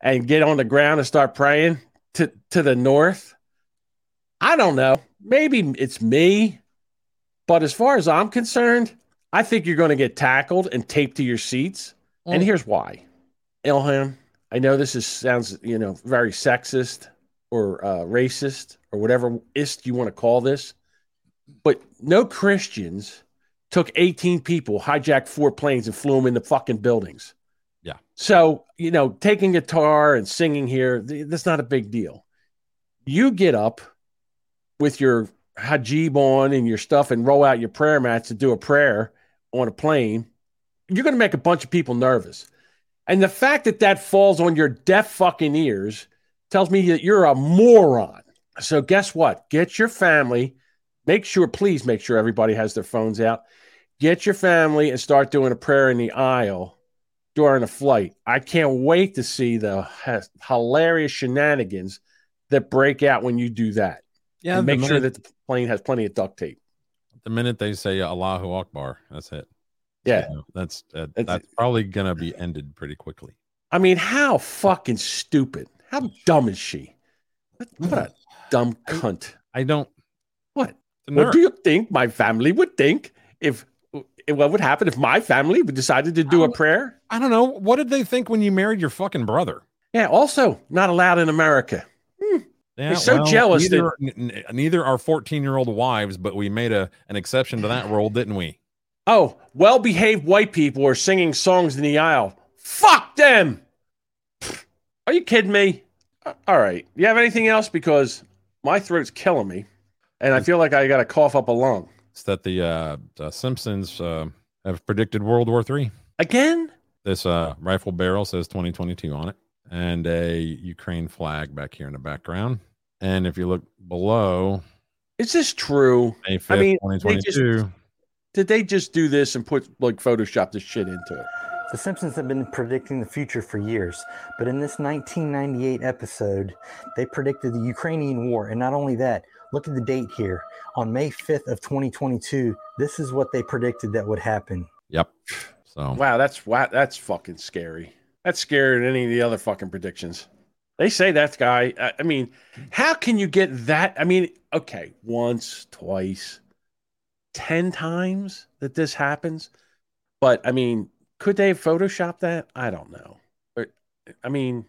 and get on the ground and start praying to, to the north, I don't know. Maybe it's me. But as far as I'm concerned, I think you're going to get tackled and taped to your seats. Mm. And here's why. Elhan, I know this is sounds, you know, very sexist or uh, racist or whatever ist you want to call this, but no Christians took eighteen people, hijacked four planes, and flew them into fucking buildings. Yeah. So, you know, taking guitar and singing here, th- that's not a big deal. You get up with your hijab on and your stuff and roll out your prayer mats to do a prayer on a plane, you're going to make a bunch of people nervous. And the fact that that falls on your deaf fucking ears tells me that you're a moron. So guess what? Get your family. Make sure, please make sure everybody has their phones out. Get your family and start doing a prayer in the aisle during a flight. I can't wait to see the hilarious shenanigans that break out when you do that. Yeah. And make minute, sure that the plane has plenty of duct tape. The minute they say Allahu Akbar, that's it. Yeah. You know, that's uh, that's, that's probably going to be ended pretty quickly. I mean, how fucking stupid. How dumb is she? What a dumb cunt. I, I don't. What? What do you think my family would think if what would happen if my family decided to do a prayer? I don't know. What did they think when you married your fucking brother? Yeah. Also not allowed in America. Hmm. Yeah, They're so well, jealous. Neither, that, n- neither are fourteen year old wives, but we made a, an exception to that rule, didn't we? Oh, well-behaved white people are singing songs in the aisle. Fuck them. Are you kidding me? All right. You have anything else? Because my throat's killing me, and I feel like I got to cough up a lung. It's that the uh, uh, Simpsons uh, have predicted World War Three. Again? This uh, rifle barrel says twenty twenty-two on it, and a Ukraine flag back here in the background. And if you look below... Is this true? May fifth, I mean, twenty twenty-two. They just, did they just do this and put like Photoshop this shit into it? The Simpsons have been predicting the future for years, but in this nineteen ninety-eight episode, they predicted the Ukrainian war, and not only that, Look at the date here. On May fifth of twenty twenty-two, this is what they predicted that would happen. Yep. So wow, that's wow, that's fucking scary. That's scarier than any of the other fucking predictions. They say that guy, I, I mean, how can you get that? I mean, okay, once, twice, ten times that this happens. But, I mean, could they have photoshopped that? I don't know. But, I mean,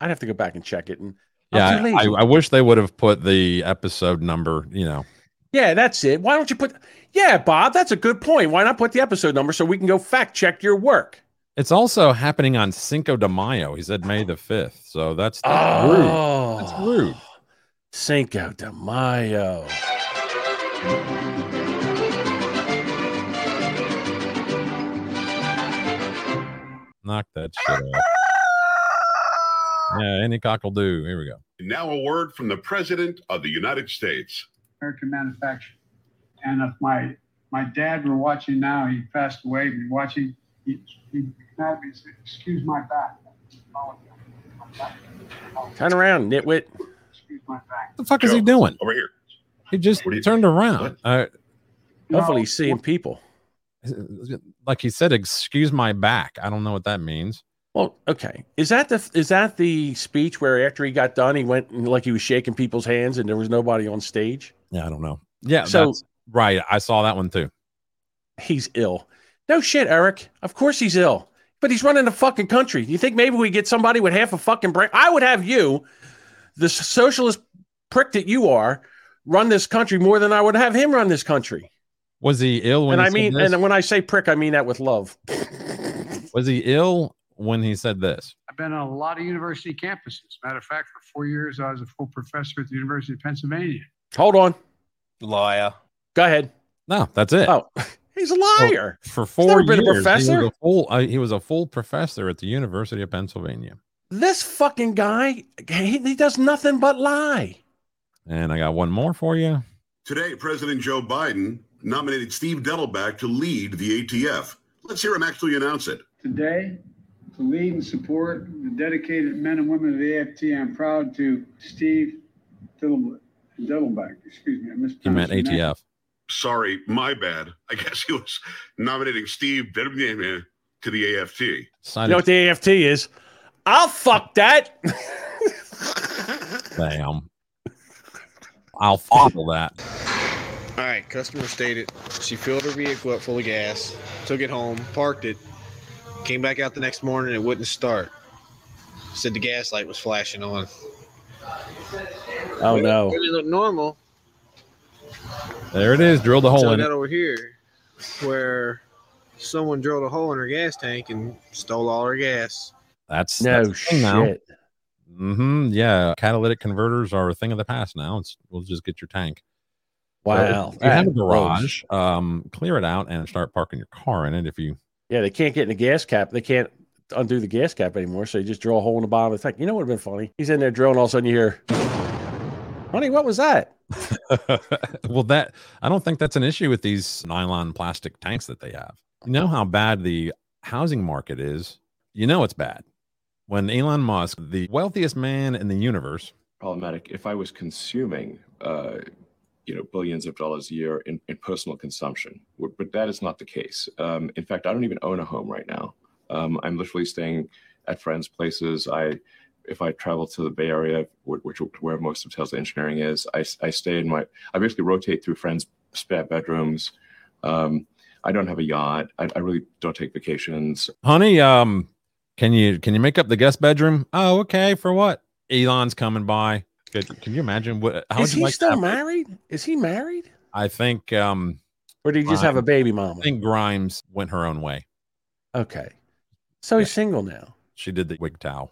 I'd have to go back and check it. And yeah, I, I wish they would have put the episode number, you know. Yeah, that's it. Why don't you put... Yeah, Bob, that's a good point. Why not put the episode number so we can go fact-check your work? It's also happening on Cinco de Mayo. He said May the fifth. So that's, that's oh, rude. That's rude. Cinco de Mayo. Knock that shit out. Yeah, any cock'll do. Here we go. Now a word from the President of the United States. American manufacturing. And if my my dad were watching now, he passed away, we were watching, he, he had me say, excuse my back. Turn around, nitwit. Excuse my back. What the fuck Joe, is he doing? Over here. He just turned doing? around. Uh, Hopefully he's seeing people. Like he said, excuse my back. I don't know what that means. Well, okay. Is that the is that the speech where after he got done, he went and like he was shaking people's hands and there was nobody on stage? Yeah, I don't know. Yeah, so that's right. I saw that one too. He's ill. No shit, Eric. Of course he's ill, but he's running the fucking country. You think maybe we get somebody with half a fucking brain? I would have you, the socialist prick that you are, run this country more than I would have him run this country. Was he ill when? And I mean, and when I say prick, I mean that with love. Was he ill when he said this? I've been on a lot of university campuses. Matter of fact, for four years, I was a full professor at the University of Pennsylvania. Hold on. Liar. Go ahead. No, that's it. Oh, he's a liar. So for four years, been a professor? He, was a full, uh, he was a full professor at the University of Pennsylvania. This fucking guy, he, he does nothing but lie. And I got one more for you. Today, President Joe Biden nominated Steve Dettelbach to lead the A T F. Let's hear him actually announce it. Today, to lead and support the dedicated men and women of the A F T, I'm proud to Steve Dettelbach. Dettelbach, excuse me. I mispronounced. He meant A T F. Name. Sorry, my bad. I guess he was nominating Steve Dettelbach to the A F T. You know what the A F T is? I'll fuck that. Damn. I'll fondle that. All right, customer stated she filled her vehicle up full of gas, took it home, parked it, came back out the next morning and it wouldn't start. Said the gas light was flashing on. Oh no! It really looked normal. There it is. Drilled a hole so in that it. Over here, where someone drilled a hole in her gas tank and stole all her gas. That's no that's shit. Mm-hmm. Yeah, catalytic converters are a thing of the past now. It's, we'll just get your tank. Wow! So if you have a garage, um, clear it out and start parking your car in it. If you yeah, they can't get in the gas cap. They can't undo the gas cap anymore, so you just drill a hole in the bottom of the tank. You know what would have been funny? He's in there drilling, all of a sudden you hear, honey, what was that? Well, that I don't think that's an issue with these nylon plastic tanks that they have. You know how bad the housing market is? You know it's bad. When Elon Musk, the wealthiest man in the universe... Problematic. If I was consuming uh, you know, billions of dollars a year in, in personal consumption, but that is not the case. Um, in fact, I don't even own a home right now. Um, I'm literally staying at friends' places. I, if I travel to the Bay Area, which where most of Tesla engineering is, I, I stay in my. I basically rotate through friends' spare bedrooms. Um, I don't have a yacht. I, I really don't take vacations. Honey, um, can you can you make up the guest bedroom? Oh, okay. For what? Elon's coming by. Could, can you imagine what? How is he like still married? Is he married? I think. Um, or did he just I, have a baby mama? I think Grimes went her own way. Okay. So he's yeah. single now. She did the wig towel.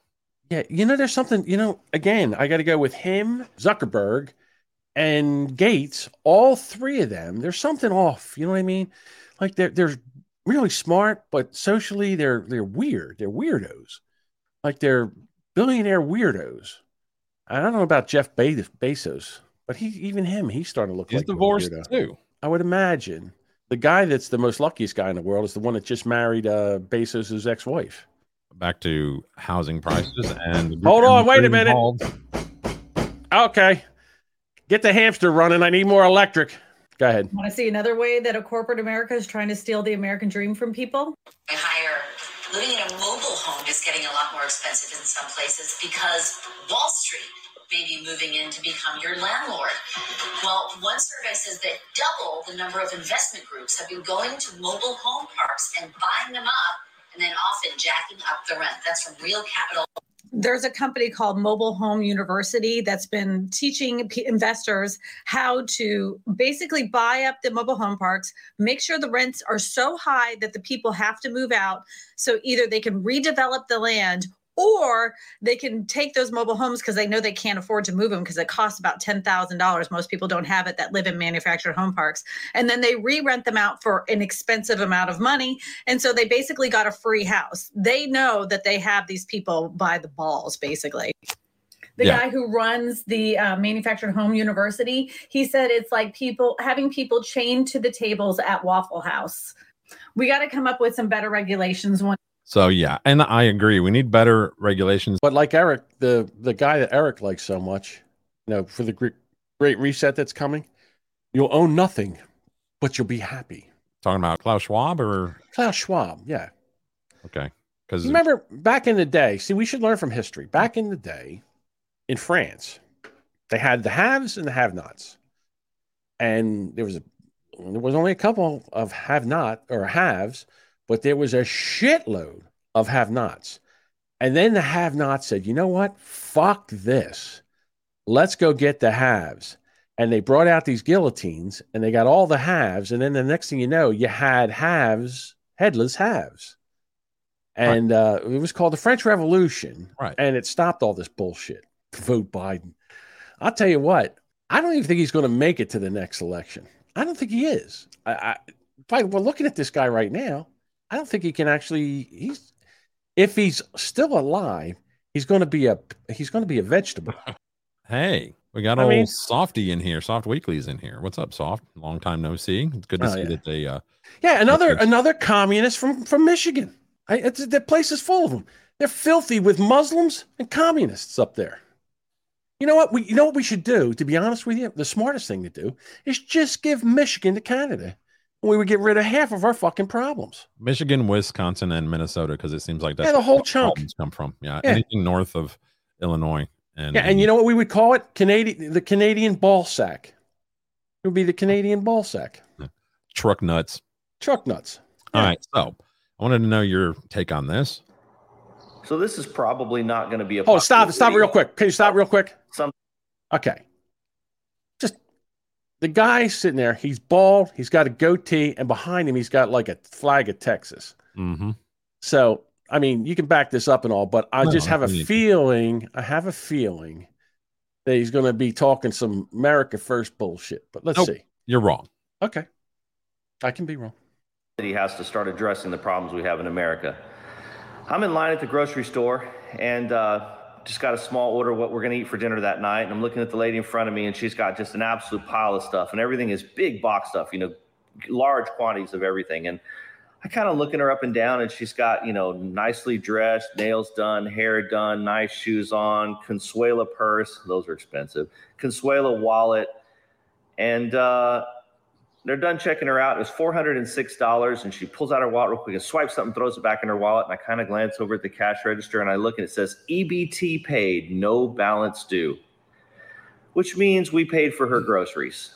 Yeah. You know, there's something, you know, again, I got to go with him, Zuckerberg, and Gates, all three of them. There's something off. You know what I mean? Like they're, they're really smart, but socially they're, they're weird. They're weirdos. Like they're billionaire weirdos. I don't know about Jeff Bezos, but he, even him, he's starting to look he's like divorced a too. I would imagine. The guy that's the most luckiest guy in the world is the one that just married uh, Bezos' ex-wife. Back to housing prices and... Hold on, wait a minute. Involved. Okay. Get the hamster running. I need more electric. Go ahead. Want to see another way that a corporate America is trying to steal the American dream from people? They hire. Living in a mobile home is getting a lot more expensive in some places because Wall Street may be moving in to become your landlord. Well, one survey says that double the number of investment groups have been going to mobile home parks and buying them up and then often jacking up the rent. That's from Real Capital. There's a company called Mobile Home University that's been teaching p- investors how to basically buy up the mobile home parks, make sure the rents are so high that the people have to move out. So either they can redevelop the land or they can take those mobile homes because they know they can't afford to move them because it costs about ten thousand dollars. Most people don't have it that live in manufactured home parks. And then they re-rent them out for an expensive amount of money. And so they basically got a free house. They know that they have these people by the balls, basically. The yeah. guy who runs the uh, Manufactured Home University, he said it's like people having people chained to the tables at Waffle House. We got to come up with some better regulations one. So, yeah, and I agree. We need better regulations. But like Eric, the, the guy that Eric likes so much, you know, for the great, great reset that's coming, you'll own nothing, but you'll be happy. Talking about Klaus Schwab or? Klaus Schwab, yeah. Okay. Because remember back in the day, see, we should learn from history. Back in the day in France, they had the haves and the have-nots. And there was, a, there was only a couple of have-not or haves, but there was a shitload of have-nots. And then the have-nots said, you know what? Fuck this. Let's go get the haves. And they brought out these guillotines, and they got all the haves. And then the next thing you know, you had haves, headless haves. And right. uh, it was called the French Revolution, right. And it stopped all this bullshit. Vote Biden. I'll tell you what. I don't even think he's going to make it to the next election. I don't think he is. I, I, by, we're looking at this guy right now. I don't think he can actually. He's if he's still alive, he's going to be a he's going to be a vegetable. Hey, we got I old mean, Softy in here. Soft Weekly's in here. What's up, Soft? Long time no see. It's good to oh, see yeah. that they. Uh, yeah, another another communist from from Michigan. I, it's, the place is full of them. They're filthy with Muslims and communists up there. You know what? We you know what we should do. To be honest with you, the smartest thing to do is just give Michigan to Canada. We would get rid of half of our fucking problems. Michigan, Wisconsin, and Minnesota, because it seems like that's yeah, the whole chunk problems come from. Yeah, yeah, anything north of Illinois. And, yeah, and, and you know what we would call it? Canadian, the Canadian ball sack. It would be the Canadian ball sack. Yeah. Truck nuts. Truck nuts. Yeah. All right. So I wanted to know your take on this. So this is probably not going to be a. Oh, stop! Stop real quick. Can you stop real quick? Some. Okay. The guy sitting there, he's bald, he's got a goatee, and behind him, he's got like a flag of Texas. Mm-hmm. So, I mean, you can back this up and all, but I no, just have I a mean, feeling, I have a feeling that he's going to be talking some America First bullshit, but let's nope, see. You're wrong. Okay. I can be wrong. He has to start addressing the problems we have in America. I'm in line at the grocery store, and uh just got a small order what we're going to eat for dinner that night. And I'm looking at the lady in front of me, and she's got just an absolute pile of stuff. And everything is big box stuff, you know, large quantities of everything. And I kind of looking her up and down, and she's got, you know, nicely dressed, nails done, hair done, nice shoes on, Consuela purse. Those are expensive. Consuela wallet. And uh, they're done checking her out. It was four hundred six dollars. And she pulls out her wallet real quick and swipes something, throws it back in her wallet. And I kind of glance over at the cash register and I look and it says E B T paid, no balance due, which means we paid for her groceries.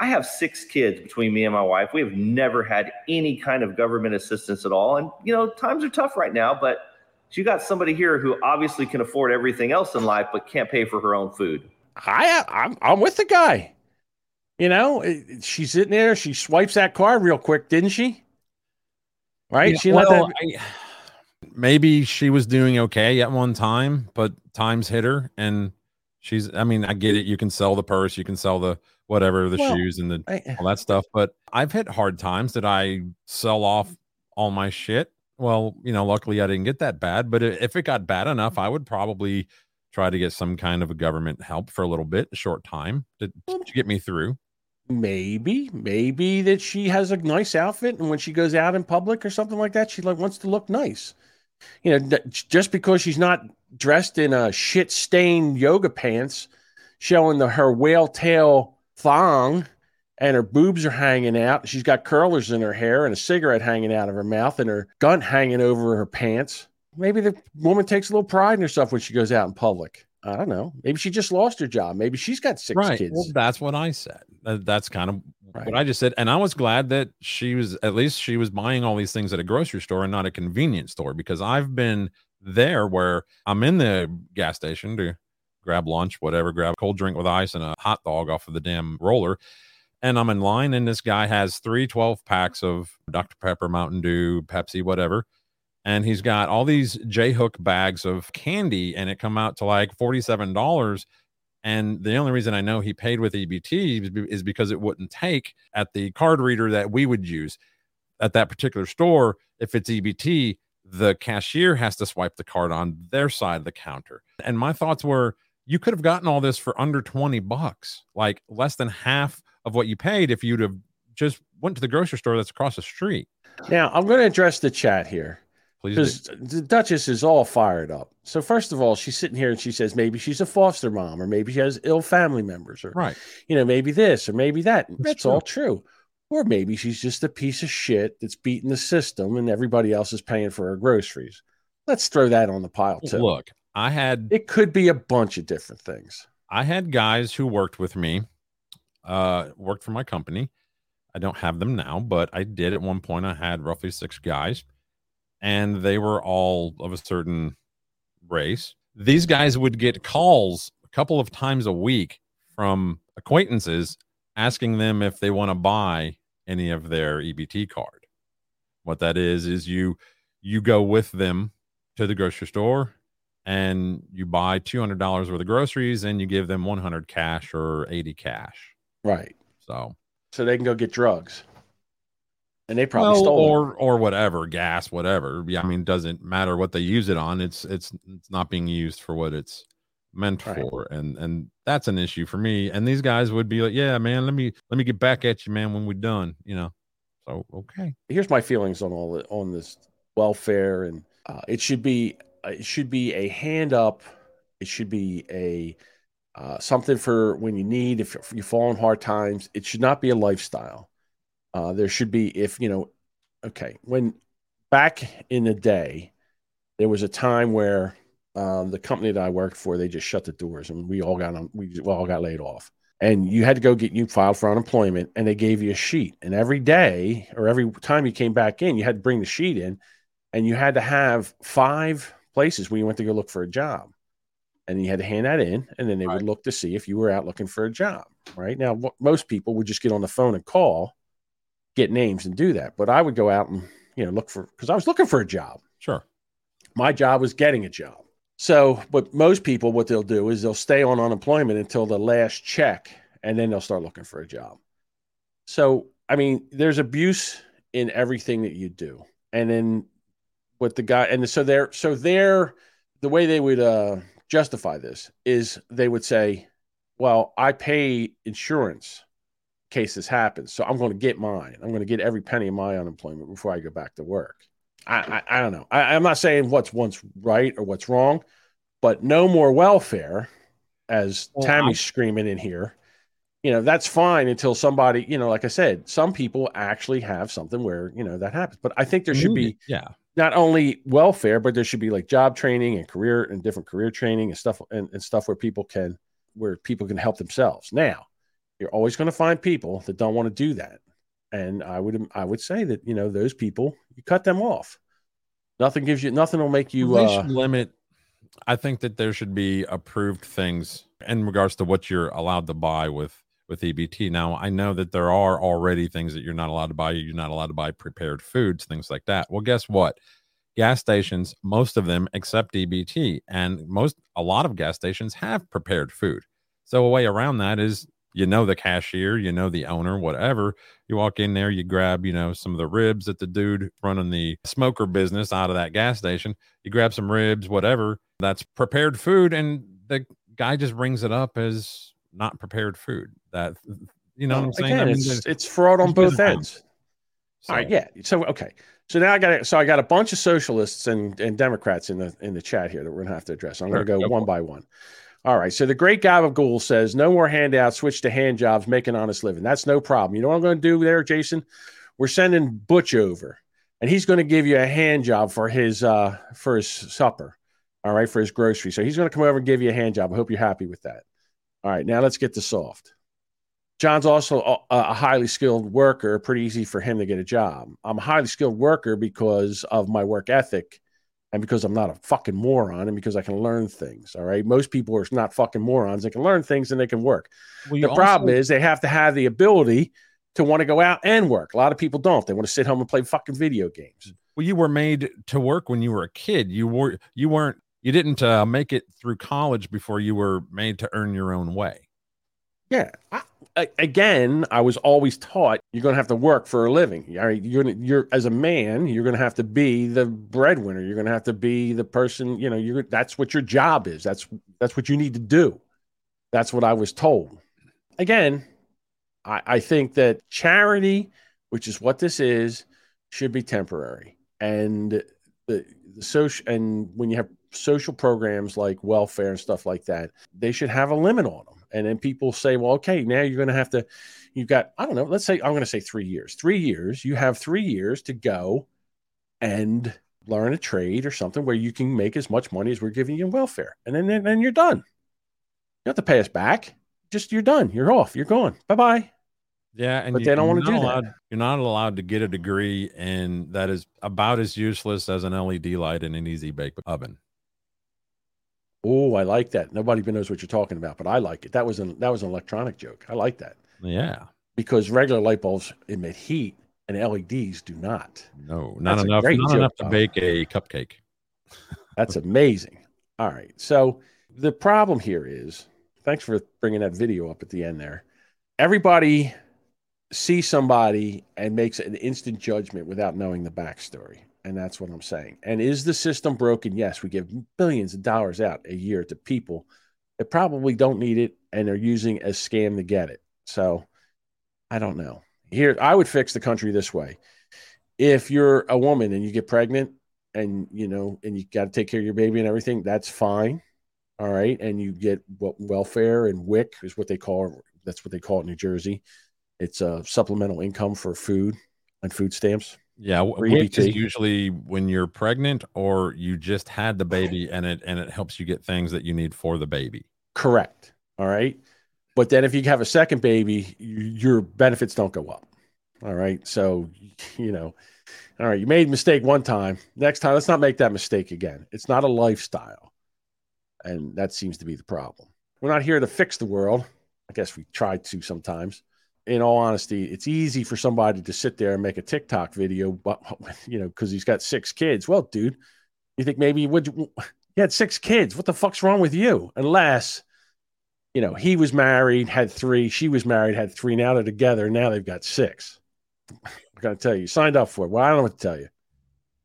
I have six kids between me and my wife. We have never had any kind of government assistance at all. And, you know, times are tough right now, but you got somebody here who obviously can afford everything else in life, but can't pay for her own food. I, I'm, I'm with the guy. You know, she's sitting there. She swipes that card real quick, didn't she? Right? Yeah, she let well, that... I, maybe she was doing okay at one time, but times hit her. And she's, I mean, I get it. You can sell the purse. You can sell the whatever, the well, shoes and the I, all that stuff. But I've hit hard times that I sell off all my shit. Well, you know, luckily I didn't get that bad. But if it got bad enough, I would probably try to get some kind of a government help for a little bit, a short time to, to get me through. Maybe, maybe that she has a nice outfit, and when she goes out in public or something like that, she like wants to look nice. You know, just because she's not dressed in a shit-stained yoga pants, showing the her whale tail thong, and her boobs are hanging out. She's got curlers in her hair and a cigarette hanging out of her mouth and her gun hanging over her pants. Maybe the woman takes a little pride in herself when she goes out in public. I don't know. Maybe she just lost her job. Maybe she's got six right. kids. Well, that's what I said. That's kind of right. what I just said. And I was glad that she was, at least she was buying all these things at a grocery store and not a convenience store, because I've been there where I'm in the gas station to grab lunch, whatever, grab a cold drink with ice and a hot dog off of the damn roller. And I'm in line, and this guy has three twelve packs of Doctor Pepper, Mountain Dew, Pepsi, whatever. And he's got all these J-hook bags of candy, and it come out to like forty-seven dollars. And the only reason I know he paid with E B T is because it wouldn't take at the card reader that we would use at that particular store. If it's E B T, the cashier has to swipe the card on their side of the counter. And my thoughts were, you could have gotten all this for under twenty bucks, like less than half of what you paid if you'd have just went to the grocery store that's across the street. Now, I'm going to address the chat here. Please, because the Duchess is all fired up. So first of all, she's sitting here and she says maybe she's a foster mom, or maybe she has ill family members, or right. you know, maybe this or maybe that. That's, that's true. All true. Or maybe she's just a piece of shit that's beating the system and everybody else is paying for her groceries. Let's throw that on the pile too. Look, I had it could be a bunch of different things. I had guys who worked with me, uh, worked for my company. I don't have them now, but I did at one point. I had roughly six guys. And they were all of a certain race. These guys would get calls a couple of times a week from acquaintances asking them if they want to buy any of their E B T card. What that is, is you you go with them to the grocery store and you buy two hundred dollars worth of groceries and you give them one hundred cash or eighty cash. Right. So, so they can go get drugs. And they probably well, stole or, or whatever, gas, whatever. Yeah, I mean, doesn't matter what they use it on. It's it's it's not being used for what it's meant right. for. And and that's an issue for me. And these guys would be like, yeah, man, let me let me get back at you, man, when we're done, you know. So okay. Here's my feelings on all on this welfare, and uh, it should be it should be a hand up. It should be a uh, something for when you need, if you fall in hard times. It should not be a lifestyle. Uh, there should be, if, you know, okay, when back in the day, there was a time where um, the company that I worked for, they just shut the doors and we all got on, we, we all got laid off. And you had to go get, you filed for unemployment, and they gave you a sheet. And every day or every time you came back in, you had to bring the sheet in, and you had to have five places where you went to go look for a job. And you had to hand that in, and then they right. would look to see if you were out looking for a job, right? Now, what, most people would just get on the phone and call, get names and do that. But I would go out and, you know, look for, because I was looking for a job. Sure. My job was getting a job. So, but most people, what they'll do is they'll stay on unemployment until the last check, and then they'll start looking for a job. So, I mean, there's abuse in everything that you do. And then what the guy, and so they're, so they're, the way they would uh, justify this is they would say, well, I pay insurance case this happens, so I'm going to get mine. I'm going to get every penny of my unemployment before I go back to work. I I, I don't know. I, I'm not saying what's what's right or what's wrong, but no more welfare, as well, Tammy's I, screaming in here. You know, that's fine until somebody. You know, like I said, some people actually have something where, you know, that happens. But I think there should be yeah. not only welfare, but there should be like job training and career and different career training and stuff and, and stuff where people can where people can help themselves now. You're always going to find people that don't want to do that. And I would, I would say that, you know, those people, you cut them off. Nothing gives you, nothing will make you uh, limit. I think that there should be approved things in regards to what you're allowed to buy with, with E B T. Now, I know that there are already things that you're not allowed to buy. You're not allowed to buy prepared foods, things like that. Well, guess what? Gas stations, most of them accept E B T, and most, a lot of gas stations have prepared food. So a way around that is, you know, the cashier, you know, the owner, whatever. You walk in there, you grab, you know, some of the ribs that the dude running the smoker business out of that gas station. You grab some ribs, whatever. That's prepared food. And the guy just brings it up as not prepared food. That, you know well, what I'm saying? Again, I mean, it's, it's fraud on both ends. So. All right. Yeah. So, okay. So now I got, so I got a bunch of socialists and, and Democrats in the, in the chat here that we're going to have to address. I'm going to sure, go, go one by one. All right. So the great guy of Ghoul says, no more handouts, switch to hand jobs, make an honest living. That's no problem. You know what I'm going to do there, Jason? We're sending Butch over, and he's going to give you a hand job for his uh, for his supper. All right, for his grocery. So he's going to come over and give you a hand job. I hope you're happy with that. All right, now let's get to soft. John's also a, a highly skilled worker. Pretty easy for him to get a job. I'm a highly skilled worker because of my work ethic and because I'm not a fucking moron and because I can learn things. All right, most people are not fucking morons. They can learn things and they can work. Well, the also- problem is they have to have the ability to want to go out and work. A lot of people don't. They want to sit home and play fucking video games. Well, you were made to work when you were a kid. You were you weren't you didn't uh, make it through college before you were made to earn your own way. Yeah. I, I, again, I was always taught you're going to have to work for a living. All right, you're you're as a man, you're going to have to be the breadwinner. You're going to have to be the person, you know, you're that's what your job is. That's that's what you need to do. That's what I was told. Again, I, I think that charity, which is what this is, should be temporary. And the, the social and when you have social programs like welfare and stuff like that, they should have a limit on them. And then people say, well, okay, now you're going to have to, you've got, I don't know, let's say, I'm going to say three years, three years, you have three years to go and learn a trade or something where you can make as much money as we're giving you in welfare. And then, then, then you're done. You don't have to pay us back. Just, you're done. You're off. You're gone. Bye-bye. Yeah. And but you, they don't want to do allowed, that. You're not allowed to get a degree. And that is about as useless as an L E D light in an easy bake oven. Oh, I like that. Nobody even knows what you're talking about, but I like it. That was an that was an electronic joke. I like that. Yeah, because regular light bulbs emit heat, and L E Ds do not. No, not That's enough. Not enough to bake a cupcake. That's amazing. All right. So the problem here is, thanks for bringing that video up at the end there. Everybody sees somebody and makes an instant judgment without knowing the backstory. And that's what I'm saying. And is the system broken? Yes, we give billions of dollars out a year to people that probably don't need it and are using a scam to get it. So I don't know. Here, I would fix the country this way. If you're a woman and you get pregnant and, you know, and you got to take care of your baby and everything, that's fine. All right. And you get what welfare and W I C is what they call. That's what they call it in New Jersey. It's a supplemental income for food and food stamps. Yeah, W I C is usually when you're pregnant or you just had the baby, and it and it helps you get things that you need for the baby. Correct. All right. But then if you have a second baby, you, your benefits don't go up. All right. So, you know, all right, you made a mistake one time. Next time, let's not make that mistake again. It's not a lifestyle. And that seems to be the problem. We're not here to fix the world. I guess we try to sometimes. In all honesty, it's easy for somebody to sit there and make a TikTok video, but you know, because he's got six kids. Well, dude, you think maybe you would you had six kids? What the fuck's wrong with you? Unless, you know, he was married, had three. She was married, had three. Now they're together. Now they've got six. I'm gonna tell you, you signed up for it. Well, I don't know what to tell you.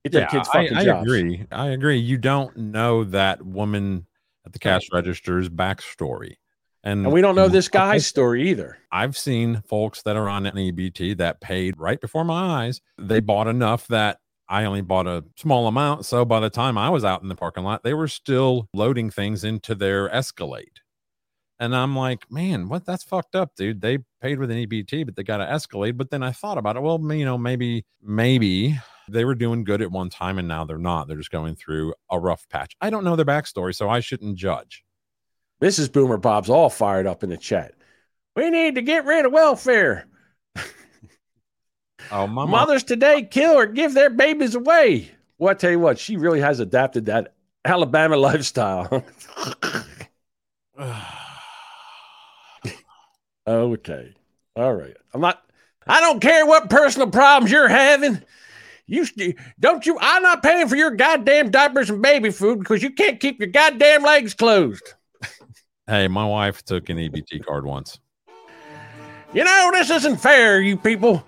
Get yeah, kids fucking I, I jobs. agree. I agree. You don't know that woman at the cash register's backstory. And, and we don't know this guy's story either. I've seen folks that are on N A B T that paid right before my eyes. They bought enough that I only bought a small amount. So by the time I was out in the parking lot, they were still loading things into their Escalade. And I'm like, man, what? That's fucked up, dude. They paid with an E B T, but they got an Escalade. But then I thought about it. Well, you know, maybe, maybe they were doing good at one time and now they're not. They're just going through a rough patch. I don't know their backstory, so I shouldn't judge. This is Boomer Bob's all fired up in the chat. We need to get rid of welfare. Oh, mama. Mothers today kill or give their babies away. Well, I tell you what, she really has adapted that Alabama lifestyle. Okay. All right. I'm not, I don't care what personal problems you're having. You don't you, I'm not paying for your goddamn diapers and baby food because you can't keep your goddamn legs closed. Hey, my wife took an E B T card once. You know, this isn't fair, you people.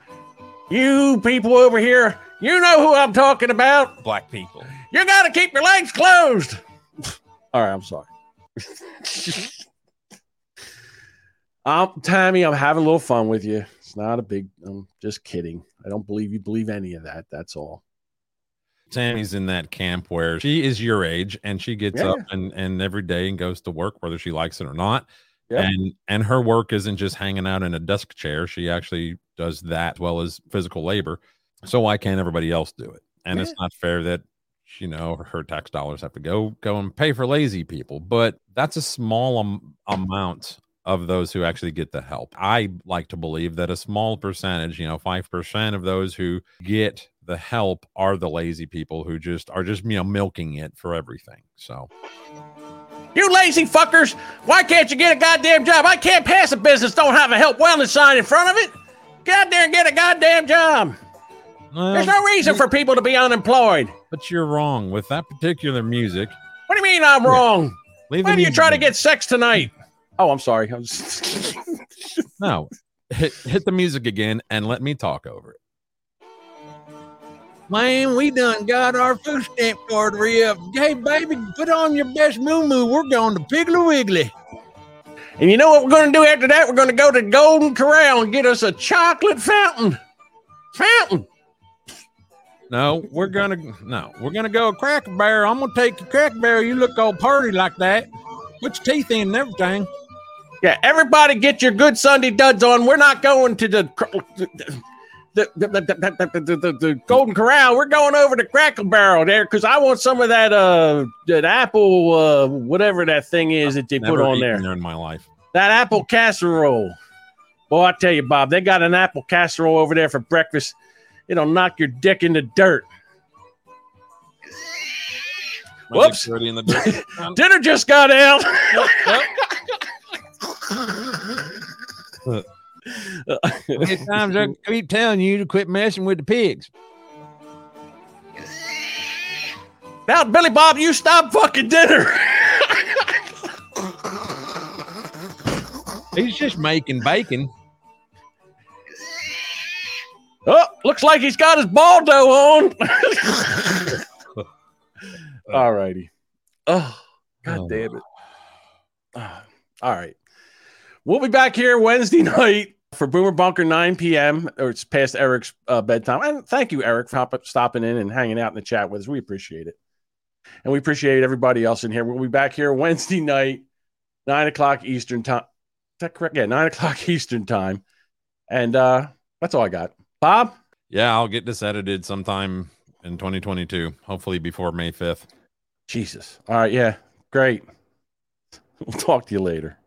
You people over here, you know who I'm talking about. Black people. You got to keep your legs closed. All right, I'm sorry. I'm, Tammy, I'm having a little fun with you. It's not a big, I'm just kidding. I don't believe you believe any of that. That's all. Sammy's in that camp where she is your age and she gets yeah. up and, and every day and goes to work, whether she likes it or not. Yep. And and her work isn't just hanging out in a desk chair. She actually does that as well as physical labor. So why can't everybody else do it? And yeah. it's not fair that, you know, her tax dollars have to go go and pay for lazy people. But that's a small um, amount of those who actually get the help. I like to believe that a small percentage, you know, five percent of those who get the help are the lazy people who just are just, you know, milking it for everything. So... You lazy fuckers, why can't you get a goddamn job? I can't pass a business, don't have a health wellness sign in front of it. Get out there and get a goddamn job. Um, There's no reason for people to be unemployed. But you're wrong with that particular music. What do you mean I'm wrong? Yeah. Why do you try to get sex tonight? Oh, I'm sorry. I was... No, hit, hit the music again and let me talk over it. Man, we done got our food stamp card re-up. Hey, baby, put on your best moo-moo. We're going to Piggly Wiggly. And you know what we're going to do after that? We're going to go to Golden Corral and get us a chocolate fountain. Fountain. No, we're going to no, we're gonna go to Cracker Barrel. I'm going to take your Cracker Barrel. You look all party like that. Put your teeth in and everything. Yeah, everybody get your good Sunday duds on. We're not going to the... The the, the, the, the, the the Golden Corral. We're going over to Cracker Barrel there because I want some of that uh that apple uh whatever that thing is I've that they put on there. there in my life. That apple casserole. Boy, I tell you, Bob, they got an apple casserole over there for breakfast. It'll knock your dick in the dirt. Whoops! In the dirt. Dinner just got out. Yep, yep. Sometimes I keep telling you to quit messing with the pigs. Now, Billy Bob, you stop fucking dinner. He's just making bacon. Oh, looks like he's got his Baldo on. All righty. Oh, God oh. damn it. Oh, all right. We'll be back here Wednesday night for Boomer Bunker, nine p.m. or it's past Eric's uh, bedtime. And thank you, Eric, for hop- stopping in and hanging out in the chat with us. We appreciate it. And we appreciate everybody else in here. We'll be back here Wednesday night, nine o'clock Eastern time. Is that correct? Yeah, nine o'clock Eastern time. And uh, that's all I got. Bob? Yeah, I'll get this edited sometime in twenty twenty-two, hopefully before May fifth. Jesus. All right, yeah, great. We'll talk to you later.